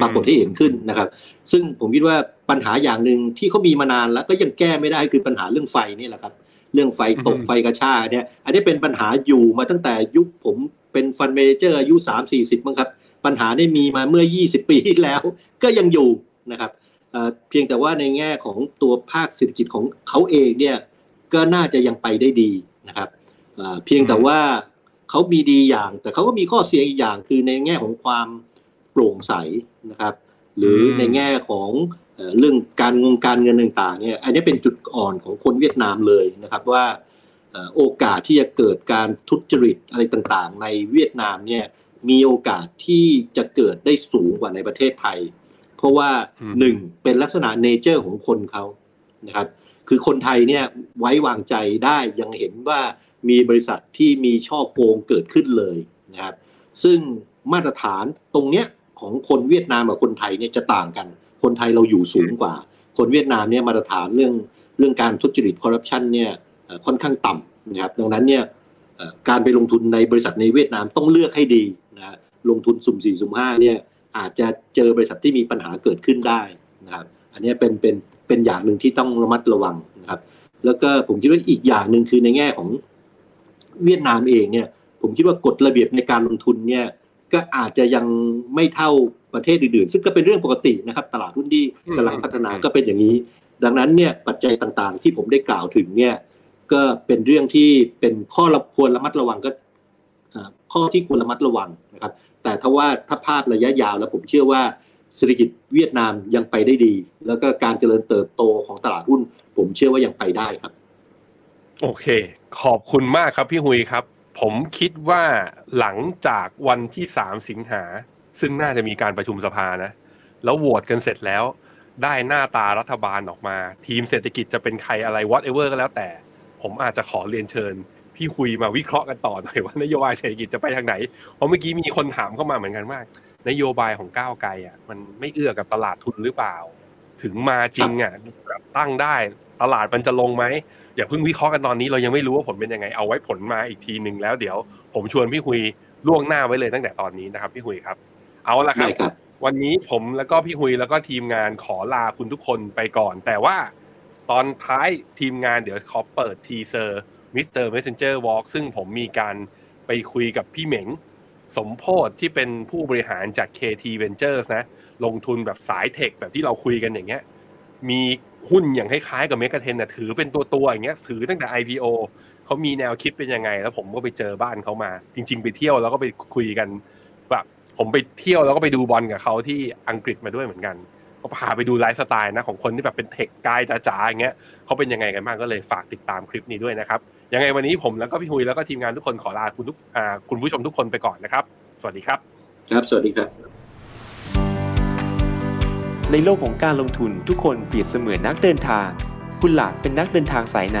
ปรากฏให้เห็นขึ้นนะครับซึ่งผมคิดว่าปัญหาอย่างนึงที่เขามีมานานแล้วก็ยังแก้ไม่ได้คือปัญหาเรื่องไฟนี่แหละครับเรื่องไฟตกไฟกระชากเนี่ยอันนี้เป็นปัญหาอยู่มาตั้งแต่ยุคผมเป็นฟันเมเจอร์อายุ สามสิบสี่สิบ มั้งครับปัญหาได้มีมาเมื่อยี่สิบปีที่แล้วก็ยังอยู่นะครับเอ่อเพียงแต่ว่าในแง่ของตัวภาคเศรษฐกิจของเขาเองเนี่ยก็น่าจะยังไปได้ดีนะครับเอ่อเพียงแต่ว่าเขามีดีอย่างแต่เขาก็มีข้อเสียอีกอย่างคือในแง่ของความโปร่งใสนะครับหรือในแง่ของเรื่องการงงการเงินต่างๆเนี่ยอันนี้เป็นจุดอ่อนของคนเวียดนามเลยนะครับว่าโอกาสที่จะเกิดการทุจริตอะไรต่างๆในเวียดนามเนี่ยมีโอกาสที่จะเกิดได้สูงกว่าในประเทศไทยเพราะว่าหนึ่งเป็นลักษณะเนเจอร์ของคนเขานะครับคือคนไทยเนี่ยไว้วางใจได้ยังเห็นว่ามีบริษัทที่มีฉ้อโกงเกิดขึ้นเลยนะครับซึ่งมาตรฐานตรงเนี้ยของคนเวียดนามกับคนไทยเนี่ยจะต่างกันคนไทยเราอยู่สูงกว่าคนเวียดนามเนี่ยมาตรฐานเรื่องเรื่องการทุจริตคอร์รัปชันเนี่ยค่อนข้างต่ำนะครับดังนั้นเนี่ยการไปลงทุนในบริษัทในเวียดนามต้องเลือกให้ดีนะลงทุนสุ่มสี่สุ่มห้าเนี่ยอาจจะเจอบริษัทที่มีปัญหาเกิดขึ้นได้นะครับอันนี้เป็นเป็นเป็นอย่างหนึ่งที่ต้องระมัดระวังนะครับแล้วก็ผมคิดว่าอีกอย่างนึงคือในแง่ของเวียดนามเองเนี่ยผมคิดว่ากฎระเบียบในการลงทุนเนี่ยก็อาจจะยังไม่เท่าประเทศอื่นๆซึ่งก็เป็นเรื่องปกตินะครับตลาดหุ้นที่กำลังพัฒนาก็เป็นอย่างนี้ดังนั้นเนี่ยปัจจัยต่างๆที่ผมได้กล่าวถึงเนี่ยก็เป็นเรื่องที่เป็นข้อควรระมัดระวังก็ข้อที่ควรระมัดระวังนะครับแต่ถ้าว่าถ้าภาพระยะยาวแล้วผมเชื่อว่าเศรษฐกิจเวียดนามยังไปได้ดีแล้วก็การเจริญเติบโตของตลาดหุ้นผมเชื่อว่ายังไปได้ครับโอเคขอบคุณมากครับพี่หุยครับผมคิดว่าหลังจากวันที่สามสิงหาซึ่งน่าจะมีการประชุมสภานะแล้วโหวตกันเสร็จแล้วได้หน้าตารัฐบาลออกมาทีมเศรษฐกิจจะเป็นใครอะไร whatever ก็แล้วแต่ผมอาจจะขอเรียนเชิญพี่คุยมาวิเคราะห์กันต่อหน่อยว่านโยบายเศรษฐกิจจะไปทางไหนเพราะเมื่อกี้มีคนถามเข้ามาเหมือนกันว่านโยบายของก้าวไกลอ่ะมันไม่เอื้อกับตลาดทุนหรือเปล่าถึงมาจริงอ่ะตั้งได้ตลาดมันจะลงไหมอย่าเพิ่งวิเคราะห์กันตอนนี้เรายังไม่รู้ว่าผลเป็นยังไงเอาไว้ผลมาอีกทีนึงแล้วเดี๋ยวผมชวนพี่คุยล่วงหน้าไว้เลยตั้งแต่ตอนนี้นะครับพี่คุยครับเอาล่ะครับวันนี้ผมแล้วก็พี่คุยแล้วก็ทีมงานขอลาคุณทุกคนไปก่อนแต่ว่าตอนท้ายทีมงานเดี๋ยวขอเปิดทีเซอร์มิสเตอร์เมสเซนเจอร์วอล์กซึ่งผมมีการไปคุยกับพี่เหม็งสมโพธิ์ที่เป็นผู้บริหารจาก เค ที Ventures นะลงทุนแบบสายเทคแบบที่เราคุยกันอย่างเงี้ยมีหุ้นอย่างคล้ายๆกับเมกะเทนน่ะถือเป็นตัวๆอย่างเงี้ยถือตั้งแต่ ไอ พี โอ เขามีแนวคิดเป็นยังไงแล้วผมก็ไปเจอบ้านเขามาจริงๆไปเที่ยวแล้วก็ไปคุยกันแบบผมไปเที่ยวแล้วก็ไปดูบอลกับเขาที่อังกฤษมาด้วยเหมือนกันก็พาไปดูไลฟ์สไตล์นะของคนที่แบบเป็นเทคกายจ๋าๆอย่างเงี้ยเขาเป็นยังไงกันบ้างก็เลยฝากติดตามคลิปนี้ด้วยนะครับยังไงวันนี้ผมแล้วก็พี่หุยแล้วก็ทีมงานทุกคนขอลาคุณทุกอ่าคุณผู้ชมทุกคนไปก่อนนะครับสวัสดีครับครับสวัสดีครับในโลกของการลงทุนทุกคนเปรียบเสมือนนักเดินทางคุณหลักเป็นนักเดินทางสายไหน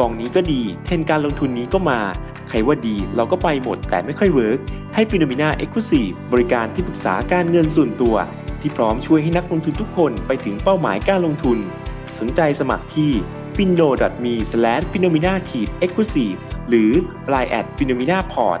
กองนี้ก็ดีเทรนด์การลงทุนนี้ก็มาใครว่าดีเราก็ไปหมดแต่ไม่ค่อยเวิร์กให้ Phenomena Exclusive บริการที่ปรึกษาการเงินส่วนตัวที่พร้อมช่วยให้นักลงทุนทุกคนไปถึงเป้าหมายการลงทุนสนใจสมัครที่ ฟินโน ดอท มี สแลช ฟีโนมีนา เอ็กซ์คลูซีฟ หรือ ไลน์ แอท ฟีโนมีนาพอร์ต